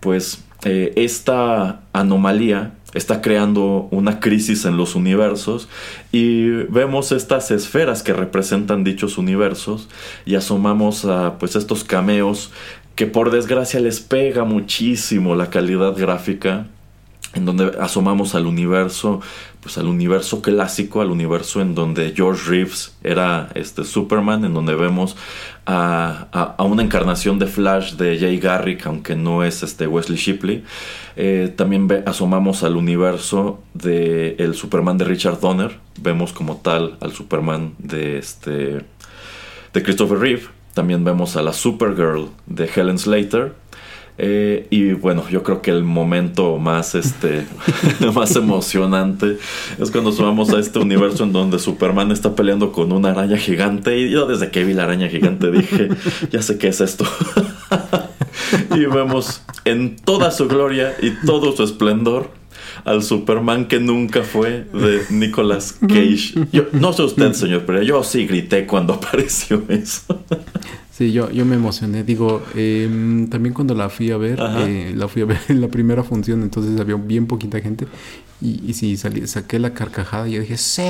pues eh, esta anomalía está creando una crisis en los universos, y vemos estas esferas que representan dichos universos, y asomamos a pues estos cameos que por desgracia les pega muchísimo la calidad gráfica en donde asomamos al universo, pues al universo clásico, al universo en donde George Reeves era este Superman, en donde vemos a, a, a una encarnación de Flash de Jay Garrick, aunque no es este Wesley Shipley. Eh, también ve, asomamos al universo de el Superman de Richard Donner, vemos como tal al Superman de este de Christopher Reeve, también vemos a la Supergirl de Helen Slater. Eh, y bueno, yo creo que el momento más este más emocionante es cuando subamos a este universo en donde Superman está peleando con una araña gigante, y yo desde que vi la araña gigante dije, ya sé qué es esto. Y vemos en toda su gloria y todo su esplendor al Superman que nunca fue, de Nicolas Cage. Yo, no sé usted, señor, pero yo sí grité cuando apareció eso. Sí, yo, yo me emocioné. Digo, eh, también cuando la fui a ver, eh, la fui a ver en la primera función, entonces había bien poquita gente. Y, y sí, salí, saqué la carcajada y yo dije, ¡sí!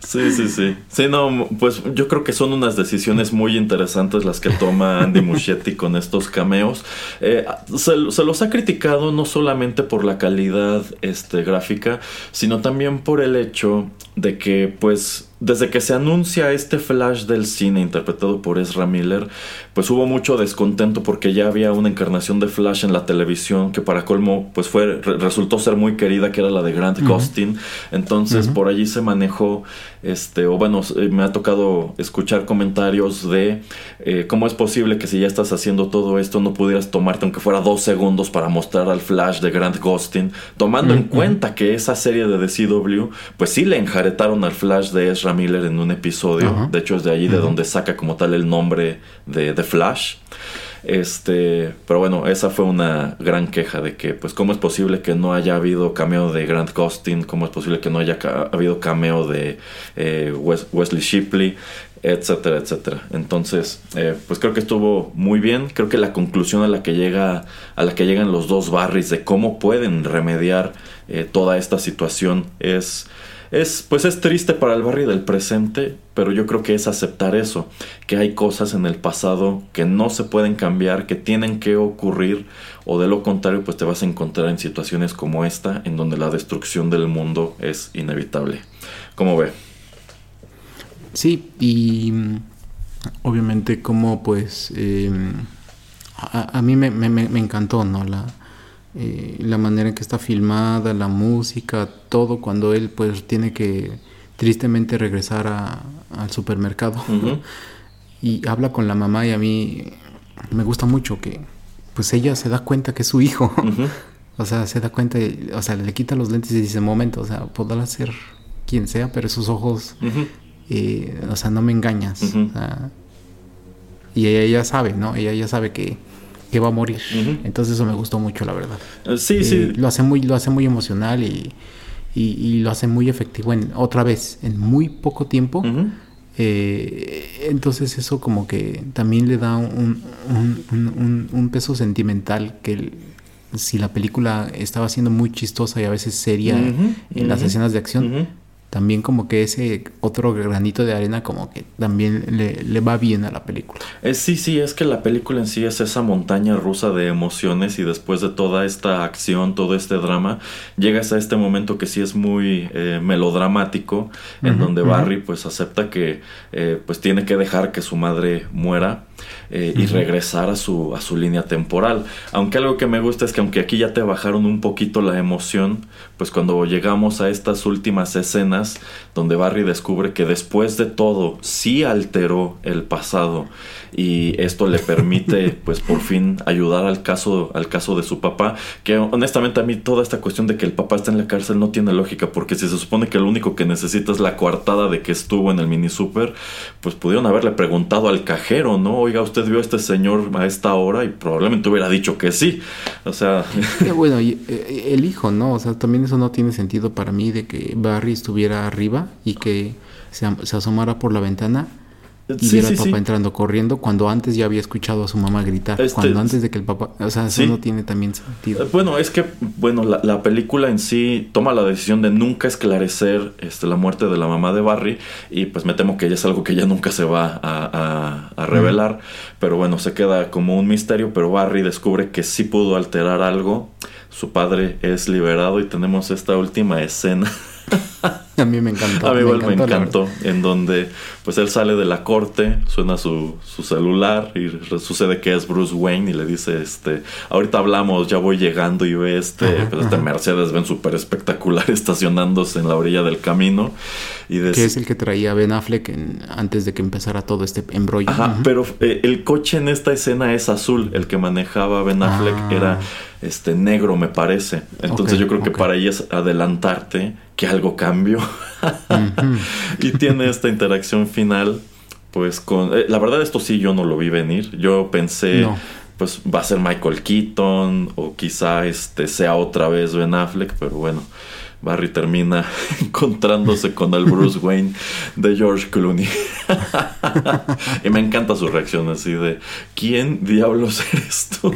Sí, sí, sí. Sí, no, pues yo creo que son unas decisiones muy interesantes las que toma Andy Muschietti con estos cameos. Eh, se, se los ha criticado no solamente por la calidad este, gráfica, sino también por el hecho de que, pues, desde que se anuncia este Flash del cine interpretado por Ezra Miller, pues hubo mucho descontento porque ya había una encarnación de Flash en la televisión que, para colmo, pues fue re- resultó ser muy querida, que era la de Grant uh-huh. Gustin. Entonces uh-huh. por allí se manejó este o bueno, me ha tocado escuchar comentarios de eh, cómo es posible que si ya estás haciendo todo esto no pudieras tomarte aunque fuera dos segundos para mostrar al Flash de Grant Gustin, tomando uh-huh. en cuenta que esa serie de D C W pues sí le enjaretaron al Flash de Ezra Miller en un episodio, uh-huh. de hecho es de allí de uh-huh. donde saca como tal el nombre de The Flash. Este, pero bueno, esa fue una gran queja de que, pues, ¿cómo es posible que no haya habido cameo de Grant Gustin? ¿Cómo es posible que no haya ca- habido cameo de eh, Wes- Wesley Shipley? Etcétera, etcétera. Entonces, eh, pues creo que estuvo muy bien. Creo que la conclusión a la que llega, a la que llegan los dos Barrys de cómo pueden remediar eh, toda esta situación es... Es, pues es triste para el Barry del presente, pero yo creo que es aceptar eso, que hay cosas en el pasado que no se pueden cambiar, que tienen que ocurrir, o de lo contrario pues te vas a encontrar en situaciones como esta, en donde la destrucción del mundo es inevitable. ¿Cómo ve? Sí, y obviamente como pues eh, a, a mí me, me, me encantó, ¿no? La... Eh, la manera en que está filmada, la música, todo, cuando él pues tiene que tristemente regresar a, al supermercado uh-huh. y habla con la mamá, y a mí me gusta mucho que pues ella se da cuenta que es su hijo, uh-huh. o sea, se da cuenta, o sea, le quita los lentes y dice, momento, o sea, podrá ser quien sea, pero esos ojos, uh-huh. eh, o sea, no me engañas, uh-huh. o sea, y ella ya sabe, ¿no? Ella ya sabe que que va a morir, uh-huh. entonces eso me gustó mucho, la verdad. Uh, sí, eh, sí. Lo hace muy, lo hace muy emocional y, y, y lo hace muy efectivo en, otra vez, en muy poco tiempo. Uh-huh. Eh, entonces eso como que también le da un, un, un, un, un peso sentimental que el, si la película estaba siendo muy chistosa y a veces seria uh-huh, en uh-huh. las escenas de acción, uh-huh. también como que ese otro granito de arena como que también le, le va bien a la película. Eh, sí, sí, es que la película en sí es esa montaña rusa de emociones, y después de toda esta acción, todo este drama, llegas a este momento que sí es muy eh, melodramático, uh-huh, en donde uh-huh. Barry pues acepta que eh, pues tiene que dejar que su madre muera eh, uh-huh. y regresar a su, a su línea temporal. Aunque algo que me gusta es que aunque aquí ya te bajaron un poquito la emoción, pues cuando llegamos a estas últimas escenas donde Barry descubre que después de todo sí alteró el pasado, y esto le permite pues por fin ayudar al caso, al caso de su papá, que honestamente a mí toda esta cuestión de que el papá está en la cárcel no tiene lógica, porque si se supone que lo único que necesita es la coartada de que estuvo en el mini super, pues pudieron haberle preguntado al cajero, ¿no? Oiga, ¿usted vio a este señor a esta hora? Y probablemente hubiera dicho que sí, o sea... Bueno, y, el hijo, ¿no? O sea, también eso no tiene sentido para mí, de que Barry estuviera arriba y que se, se asomara por la ventana y sí, ver sí, al papá sí. entrando corriendo cuando antes ya había escuchado a su mamá gritar, este, cuando antes de que el papá, o sea, eso sí. no tiene también sentido. Bueno, es que bueno, la, la película en sí toma la decisión de nunca esclarecer este, la muerte de la mamá de Barry, y pues me temo que ya es algo que ya nunca se va a, a, a revelar, mm. pero bueno, se queda como un misterio, pero Barry descubre que sí pudo alterar algo, su padre es liberado y tenemos esta última escena. A mí me encantó. A mí igual me encantó, me encantó en donde pues él sale de la corte, suena su, su celular y sucede que es Bruce Wayne y le dice, este, ahorita hablamos, ya voy llegando, y ve este, ajá, pues, este Mercedes Benz súper espectacular estacionándose en la orilla del camino. Y de... que es el que traía Ben Affleck en, antes de que empezara todo este embrollo. Ajá, ajá. Pero eh, el coche en esta escena es azul, el que manejaba Ben Affleck ah. era este negro, me parece. Entonces okay, yo creo okay. que para ella es adelantarte que algo cambió. Mm-hmm. Y tiene esta interacción final, pues con... Eh, la verdad, esto sí yo no lo vi venir. Yo pensé, no. pues va a ser Michael Keaton o quizá este sea otra vez Ben Affleck, pero bueno, Barry termina encontrándose con el Bruce Wayne de George Clooney. Y me encanta su reacción así de, ¿quién diablos eres tú?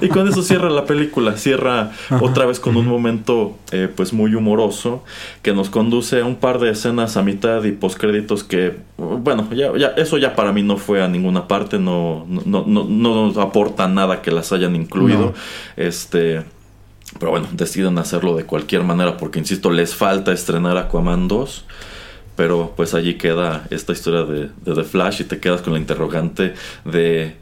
Y con eso cierra la película. Cierra otra vez con un momento eh, pues muy humoroso, que nos conduce a un par de escenas a mitad y postcréditos que, bueno, ya, ya eso ya para mí no fue a ninguna parte. No, no, no, no, no aporta nada que las hayan incluido. No. Este... Pero bueno, deciden hacerlo de cualquier manera porque, insisto, les falta estrenar Aquaman dos. Pero pues allí queda esta historia de, de The Flash, y te quedas con la interrogante de...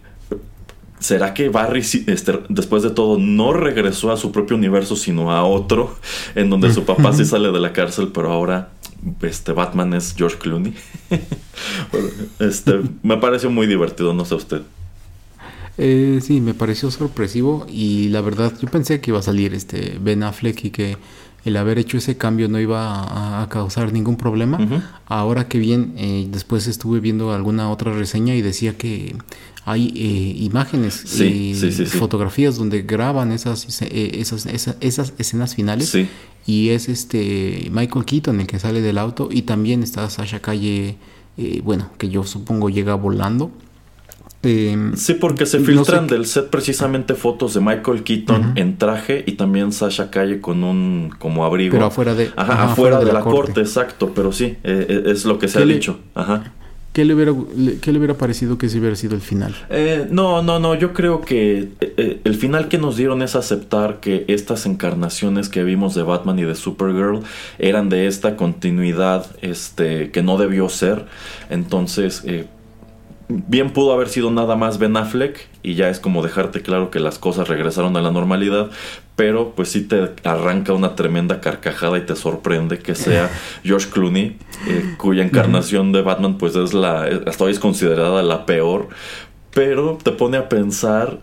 ¿Será que Barry, este, después de todo, no regresó a su propio universo, sino a otro? En donde su papá sí sale de la cárcel, pero ahora este Batman es George Clooney. Bueno, este, me pareció muy divertido, no sé usted. Eh, sí, me pareció sorpresivo, y la verdad yo pensé que iba a salir este Ben Affleck y que el haber hecho ese cambio no iba a, a causar ningún problema. Uh-huh. Ahora que bien, eh, después estuve viendo alguna otra reseña y decía que hay eh, imágenes, sí, eh, sí, sí, sí. fotografías donde graban esas, eh, esas, esas, esas escenas finales. Sí. Y es este Michael Keaton el que sale del auto, y también está Sasha Calle, eh, bueno, que yo supongo llega volando. Eh, sí, porque se filtran no sé del set precisamente fotos de Michael Keaton uh-huh. en traje, y también Sasha Calle con un como abrigo. Pero afuera de, ajá, ajá, afuera de, de la, la corte. corte, exacto, pero sí, eh, es lo que se ha le, dicho. Ajá. ¿Qué le hubiera, le, qué le hubiera parecido que si hubiera sido el final? Eh, no, no, no, yo creo que eh, el final que nos dieron es aceptar que estas encarnaciones que vimos de Batman y de Supergirl eran de esta continuidad este, que no debió ser. Entonces... Eh, bien pudo haber sido nada más Ben Affleck, y ya es como dejarte claro que las cosas regresaron a la normalidad, pero pues sí te arranca una tremenda carcajada y te sorprende que sea George Clooney, eh, cuya encarnación de Batman pues es la, hasta hoy es considerada la peor, pero te pone a pensar,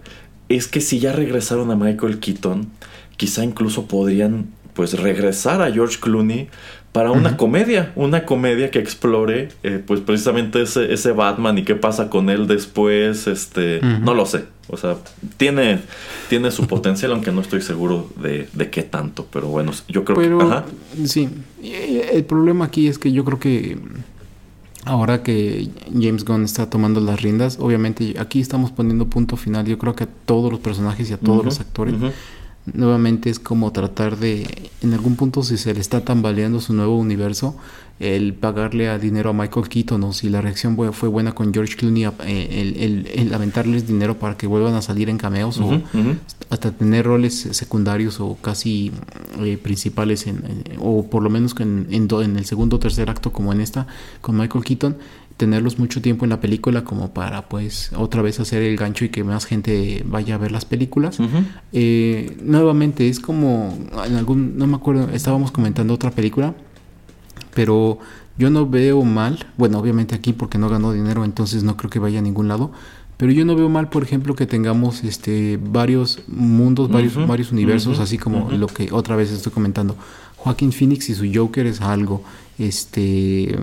es que si ya regresaron a Michael Keaton, quizá incluso podrían pues regresar a George Clooney para una uh-huh. comedia, una comedia que explore eh, pues precisamente ese, ese Batman y qué pasa con él después, este, uh-huh. no lo sé, o sea, tiene, tiene su potencial, aunque no estoy seguro de, de qué tanto, pero bueno, yo creo pero, que... Ajá. Sí, el problema aquí es que yo creo que ahora que James Gunn está tomando las riendas, obviamente aquí estamos poniendo punto final, yo creo que a todos los personajes y a todos uh-huh. los actores... Uh-huh. Nuevamente es como tratar de, en algún punto, si se le está tambaleando su nuevo universo, el pagarle a dinero a Michael Keaton, o si la reacción fue buena con George Clooney, el, el, el aventarles dinero para que vuelvan a salir en cameos, uh-huh, o uh-huh. hasta tener roles secundarios o casi eh, principales, en, en, o por lo menos en, en, do, en el segundo o tercer acto, como en esta con Michael Keaton, tenerlos mucho tiempo en la película como para pues otra vez hacer el gancho y que más gente vaya a ver las películas. Uh-huh. eh, nuevamente es como en algún, no me acuerdo, estábamos comentando otra película, pero yo no veo mal, bueno, obviamente aquí porque no ganó dinero, entonces no creo que vaya a ningún lado, pero yo no veo mal, por ejemplo, que tengamos este varios mundos, varios, uh-huh. varios universos, uh-huh. así como uh-huh. lo que otra vez estoy comentando. Joaquin Phoenix y su Joker es algo. Este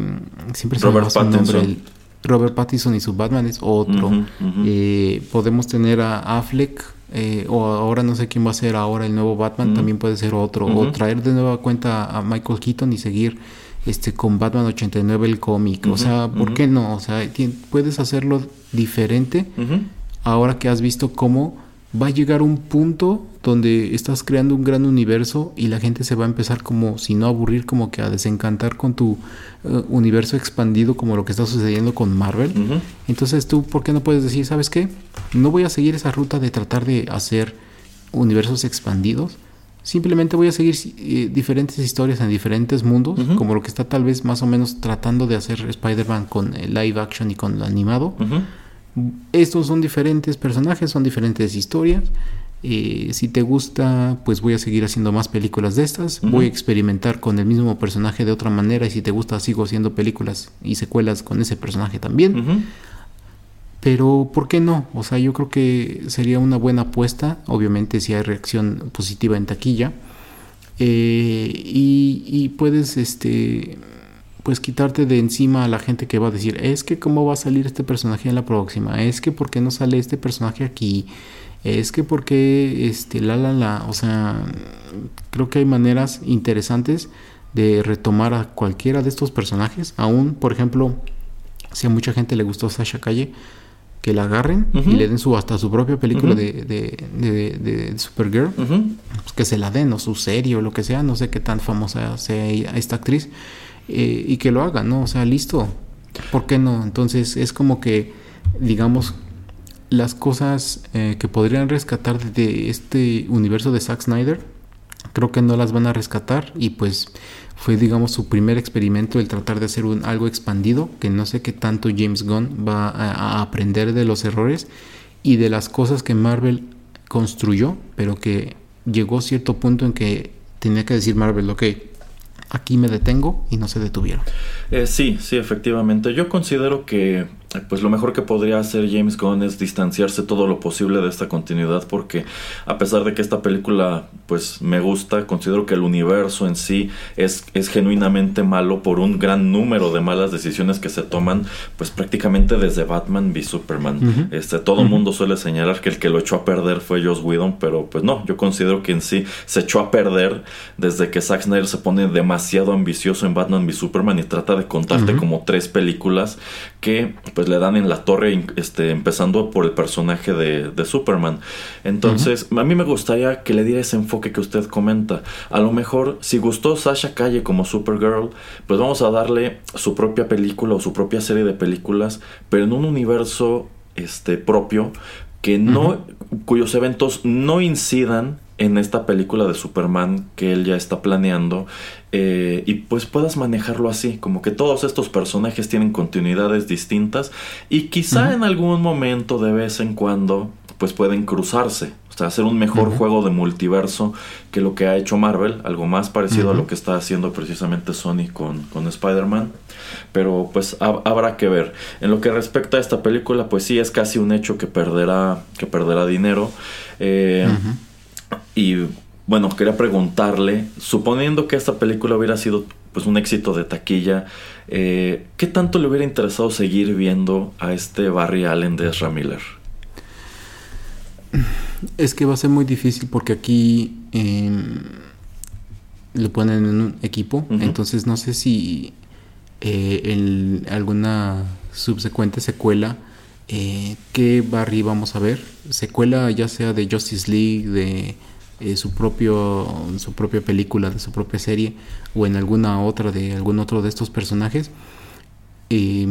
siempre se Robert Pattinson. Nombre, Robert Pattinson y su Batman es otro. Uh-huh, uh-huh. Eh, podemos tener a Affleck, eh, o ahora no sé quién va a ser ahora el nuevo Batman, uh-huh. también puede ser otro. Uh-huh. O traer de nueva cuenta a Michael Keaton y seguir este con Batman ochenta y nueve el cómic, uh-huh, o sea, ¿por uh-huh. qué no? O sea, t- puedes hacerlo diferente, uh-huh, ahora que has visto cómo va a llegar un punto donde estás creando un gran universo y la gente se va a empezar, como si no a aburrir, como que a desencantar con tu uh, universo expandido, como lo que está sucediendo con Marvel. Uh-huh. Entonces tú, ¿por qué no puedes decir, sabes qué? No voy a seguir esa ruta de tratar de hacer universos expandidos. Simplemente voy a seguir eh, diferentes historias en diferentes mundos, uh-huh, como lo que está tal vez más o menos tratando de hacer Spider-Man con el live action y con lo animado. Uh-huh. Estos son diferentes personajes, son diferentes historias. Eh, si te gusta, pues voy a seguir haciendo más películas de estas. Uh-huh. Voy a experimentar con el mismo personaje de otra manera, y si te gusta, sigo haciendo películas y secuelas con ese personaje también. Uh-huh. Pero ¿por qué no? O sea, yo creo que sería una buena apuesta, obviamente si hay reacción positiva en taquilla, eh, y, y puedes este pues quitarte de encima a la gente que va a decir, es que cómo va a salir este personaje en la próxima, es que por qué no sale este personaje aquí, es que por qué este la la la. O sea, creo que hay maneras interesantes de retomar a cualquiera de estos personajes. Aún, por ejemplo, si a mucha gente le gustó Sasha Calle, que la agarren, uh-huh, y le den su hasta su propia película, uh-huh, de, de, de, de Supergirl, uh-huh, pues que se la den, o su serie o lo que sea, no sé qué tan famosa sea esta actriz, eh, y que lo hagan, ¿no? O sea, listo, ¿por qué no? Entonces es como que, digamos, las cosas eh, que podrían rescatar de este universo de Zack Snyder, creo que no las van a rescatar, y pues fue, digamos, su primer experimento el tratar de hacer un, algo expandido, que no sé qué tanto James Gunn va a, a aprender de los errores y de las cosas que Marvel construyó, pero que llegó a cierto punto en que tenía que decir Marvel, ok, aquí me detengo, y no se detuvieron. Eh, sí, sí, efectivamente. Yo considero que pues lo mejor que podría hacer James Gunn es distanciarse todo lo posible de esta continuidad, porque a pesar de que esta película pues me gusta, considero que el universo en sí es, es genuinamente malo por un gran número de malas decisiones que se toman pues prácticamente desde Batman v Superman. Uh-huh. Este, todo uh-huh. mundo suele señalar que el que lo echó a perder fue Joss Whedon, pero pues no, yo considero que en sí se echó a perder desde que Zack Snyder se pone demasiado ambicioso en Batman v Superman y trata de contarte uh-huh. como tres películas que pues le dan en la torre, este, empezando por el personaje de, de Superman. Entonces, uh-huh. a mí me gustaría que le diera ese enfoque que usted comenta. A lo mejor, si gustó Sasha Calle como Supergirl, pues vamos a darle su propia película o su propia serie de películas, pero en un universo este, propio, que no, uh-huh. cuyos eventos no incidan en esta película de Superman que él ya está planeando, eh, y pues puedas manejarlo así, como que todos estos personajes tienen continuidades distintas y quizá uh-huh. en algún momento de vez en cuando pues pueden cruzarse, o sea, hacer un mejor uh-huh. juego de multiverso que lo que ha hecho Marvel, algo más parecido uh-huh. a lo que está haciendo precisamente Sony con, con Spider-Man, pero pues ha- habrá que ver. En lo que respecta a esta película, pues sí, es casi un hecho que perderá, que perderá dinero, eh, uh-huh. y bueno, quería preguntarle, suponiendo que esta película hubiera sido pues un éxito de taquilla, eh, ¿qué tanto le hubiera interesado seguir viendo a este Barry Allen de Ezra Miller? Es que va a ser muy difícil, porque aquí eh, lo ponen en un equipo, uh-huh. entonces no sé si eh, el, alguna subsecuente secuela, eh, ¿qué Barry vamos a ver? Secuela ya sea de Justice League, de eh, su propio su propia película, de su propia serie, o en alguna otra de algún otro de estos personajes. Eh,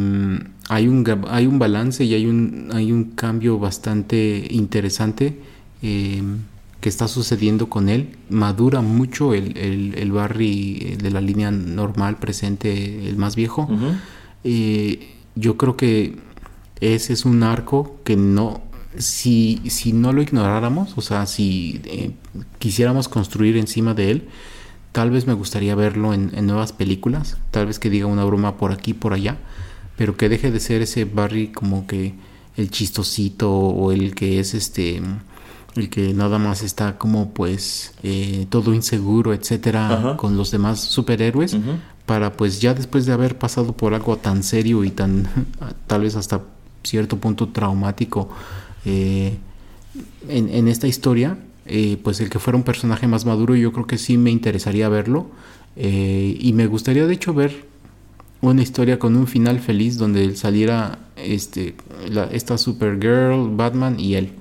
hay un hay un balance y hay un hay un cambio bastante interesante eh, que está sucediendo con él. Madura mucho el, el, el Barry de la línea normal presente, el más viejo. Uh-huh. Eh, yo creo que ese es un arco que no... Si, si no lo ignoráramos, o sea, si eh, quisiéramos construir encima de él, tal vez me gustaría verlo en, en nuevas películas, tal vez que diga una broma por aquí, por allá, pero que deje de ser ese Barry como que el chistosito, o el que es este... el que nada más está como pues eh, todo inseguro, etcétera, ajá. con los demás superhéroes, uh-huh. para pues ya después de haber pasado por algo tan serio y tan tal vez hasta cierto punto traumático eh, en, en esta historia, eh, pues el que fuera un personaje más maduro, yo creo que sí me interesaría verlo, Eh, y me gustaría de hecho ver una historia con un final feliz donde saliera este, la, esta Supergirl, Batman y él.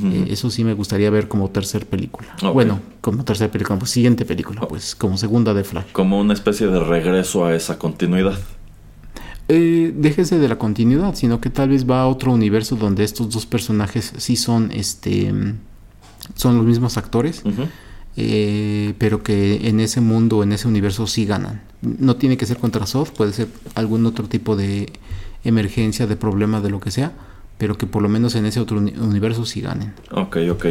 Uh-huh. Eh, eso sí me gustaría ver como tercer película. Okay. Bueno, como tercer película, como siguiente película, oh. pues como segunda de Flash. Como una especie de regreso a esa continuidad. Eh, déjese de la continuidad, sino que tal vez va a otro universo donde estos dos personajes sí son, este, son los mismos actores. Uh-huh. Eh, pero que en ese mundo, en ese universo sí ganan. No tiene que ser contra Zod, puede ser algún otro tipo de emergencia, de problema, de lo que sea, pero que por lo menos en ese otro uni- universo sí ganen. Ok, ok.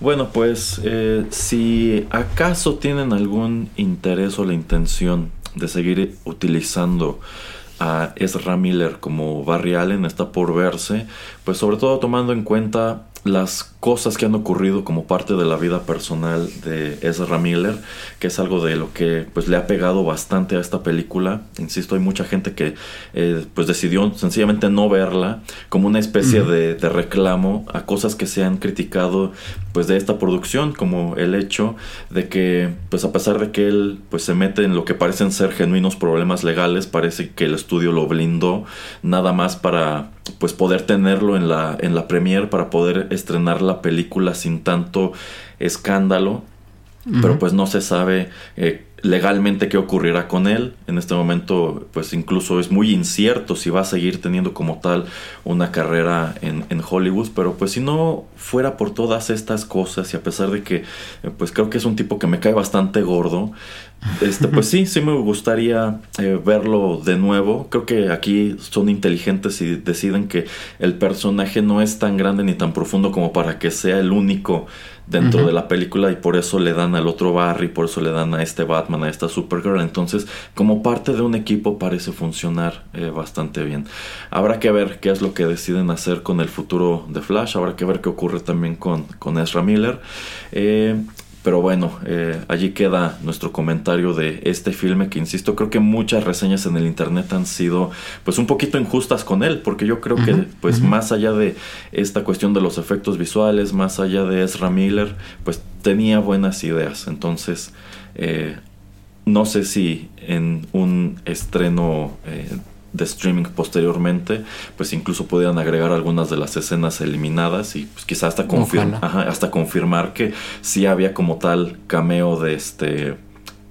Bueno, pues eh, si acaso tienen algún interés o la intención de seguir utilizando a Ezra Miller como Barry Allen, está por verse, pues sobre todo tomando en cuenta las cosas que han ocurrido como parte de la vida personal de Ezra Miller, que es algo de lo que pues le ha pegado bastante a esta película. Insisto, hay mucha gente que eh, pues decidió sencillamente no verla como una especie mm. de, de reclamo a cosas que se han criticado pues de esta producción, como el hecho de que pues a pesar de que él pues se mete en lo que parecen ser genuinos problemas legales, parece que el estudio lo blindó nada más para pues poder tenerlo en la, en la premiere, para poder estrenar la película sin tanto escándalo. Uh-huh. Pero pues no se sabe eh, legalmente qué ocurrirá con él. En este momento pues incluso es muy incierto si va a seguir teniendo como tal una carrera en, en Hollywood. Pero pues si no fuera por todas estas cosas, y a pesar de que eh, pues creo que es un tipo que me cae bastante gordo, Este, pues sí, sí me gustaría eh, verlo de nuevo. Creo que aquí son inteligentes y deciden que el personaje no es tan grande ni tan profundo como para que sea el único dentro uh-huh. de la película, y por eso le dan al otro Barry, por eso le dan a este Batman, a esta Supergirl. Entonces, como parte de un equipo parece funcionar eh, bastante bien. Habrá que ver qué es lo que deciden hacer con el futuro de Flash, habrá que ver qué ocurre también con, con Ezra Miller. Eh... Pero bueno, eh, allí queda nuestro comentario de este filme, que insisto, creo que muchas reseñas en el internet han sido pues un poquito injustas con él, porque yo creo uh-huh, que pues uh-huh. más allá de esta cuestión de los efectos visuales, más allá de Ezra Miller, pues tenía buenas ideas. Entonces, eh, no sé si en un estreno eh, de streaming posteriormente pues incluso podían agregar algunas de las escenas eliminadas y pues quizás hasta, confir- ajá, hasta confirmar que sí había como tal cameo de este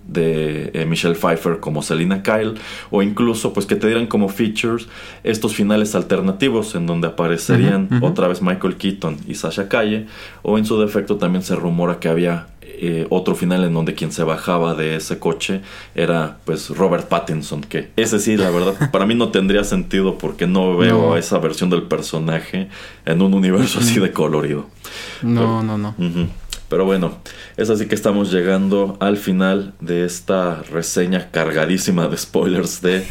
de eh, Michelle Pfeiffer como Selina Kyle, o incluso pues que te dieran como features estos finales alternativos en donde aparecerían uh-huh, uh-huh. otra vez Michael Keaton y Sasha Calle, o en su defecto también se rumora que había Eh, otro final en donde quien se bajaba de ese coche era pues Robert Pattinson, que ese sí la verdad para mí no tendría sentido, porque no veo no. esa versión del personaje en un universo así de colorido. No, pero, no, no uh-huh. pero bueno, es así que estamos llegando al final de esta reseña cargadísima de spoilers de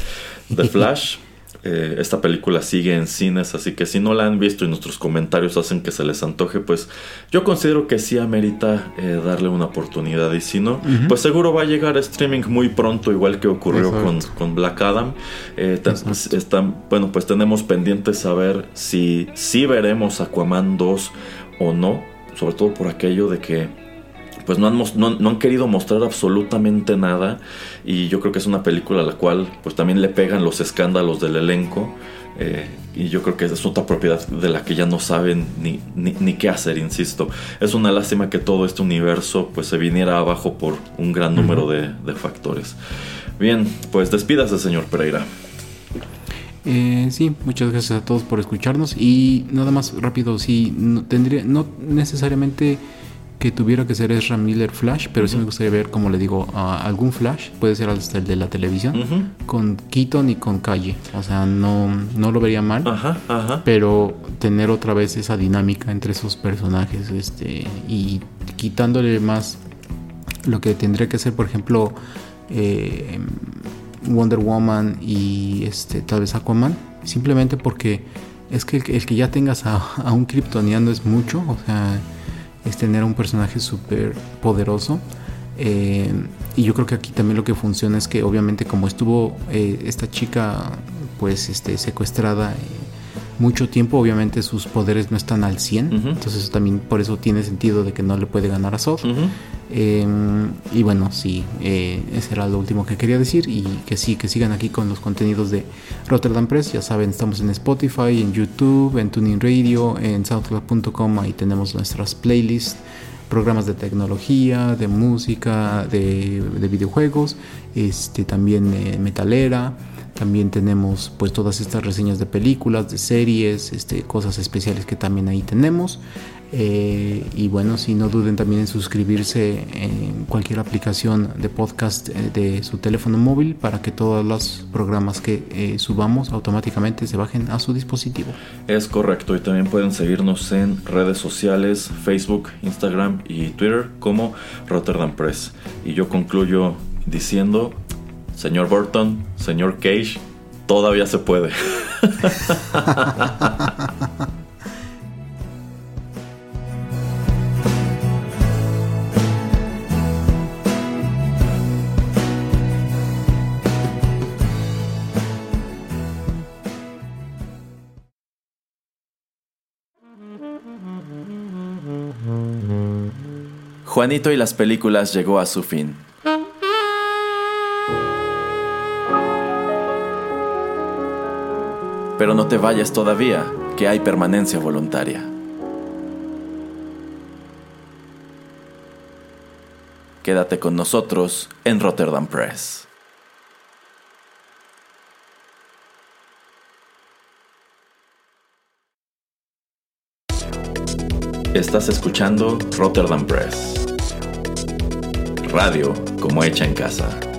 The Flash. Eh, esta película sigue en cines, así que si no la han visto y nuestros comentarios hacen que se les antoje, pues yo considero que sí amerita eh, darle una oportunidad, y si no, uh-huh. pues seguro va a llegar a streaming muy pronto, igual que ocurrió con, con Black Adam. eh, t- están, bueno, pues tenemos pendiente saber si, si veremos Aquaman dos o no, sobre todo por aquello de que pues no han, most- no, no han querido mostrar absolutamente nada, y yo creo que es una película a la cual pues también le pegan los escándalos del elenco, eh, y yo creo que es otra propiedad de la que ya no saben ni, ni, ni qué hacer. Insisto, es una lástima que todo este universo pues se viniera abajo por un gran número de, de factores. Bien, pues despídase, señor Pereira. Eh, sí, muchas gracias a todos por escucharnos, y nada más rápido, sí, no, tendría, no necesariamente que tuviera que ser Ezra Miller Flash, pero uh-huh. sí me gustaría ver, como le digo, uh, algún Flash, puede ser hasta el de la televisión, uh-huh. con Keaton y con Calle. O sea, no, no lo vería mal, ajá, ajá. pero tener otra vez esa dinámica entre esos personajes, este, y quitándole más lo que tendría que ser, por ejemplo, eh, Wonder Woman y este, tal vez Aquaman, simplemente porque es que el, el que ya tengas a, a un kryptoniano es mucho. O sea, es tener a un personaje súper poderoso, eh, y yo creo que aquí también lo que funciona es que obviamente como estuvo eh, esta chica pues este, secuestrada eh, mucho tiempo, obviamente sus poderes no están al cien, uh-huh. entonces también por eso tiene sentido de que no le puede ganar a Zod. Uh-huh. Eh, y bueno, sí, eh, ese era lo último que quería decir, y que sí, que sigan aquí con los contenidos de Rotterdam Press. Ya saben, estamos en Spotify, en YouTube, en Tuning Radio, en soundcloud punto com, ahí tenemos nuestras playlists, programas de tecnología, de música, de, de videojuegos, este, también eh, metalera. También tenemos pues todas estas reseñas de películas, de series, este, cosas especiales que también ahí tenemos. Eh, y bueno, si no duden también en suscribirse en cualquier aplicación de podcast de su teléfono móvil para que todos los programas que eh, subamos automáticamente se bajen a su dispositivo. Es correcto, y también pueden seguirnos en redes sociales, Facebook, Instagram y Twitter como Rotterdam Press. Y yo concluyo diciendo... Señor Burton, señor Cage, todavía se puede. Juanito y las películas llegó a su fin. Pero no te vayas todavía, que hay permanencia voluntaria. Quédate con nosotros en Rotterdam Press. Estás escuchando Rotterdam Press. Radio como hecha en casa.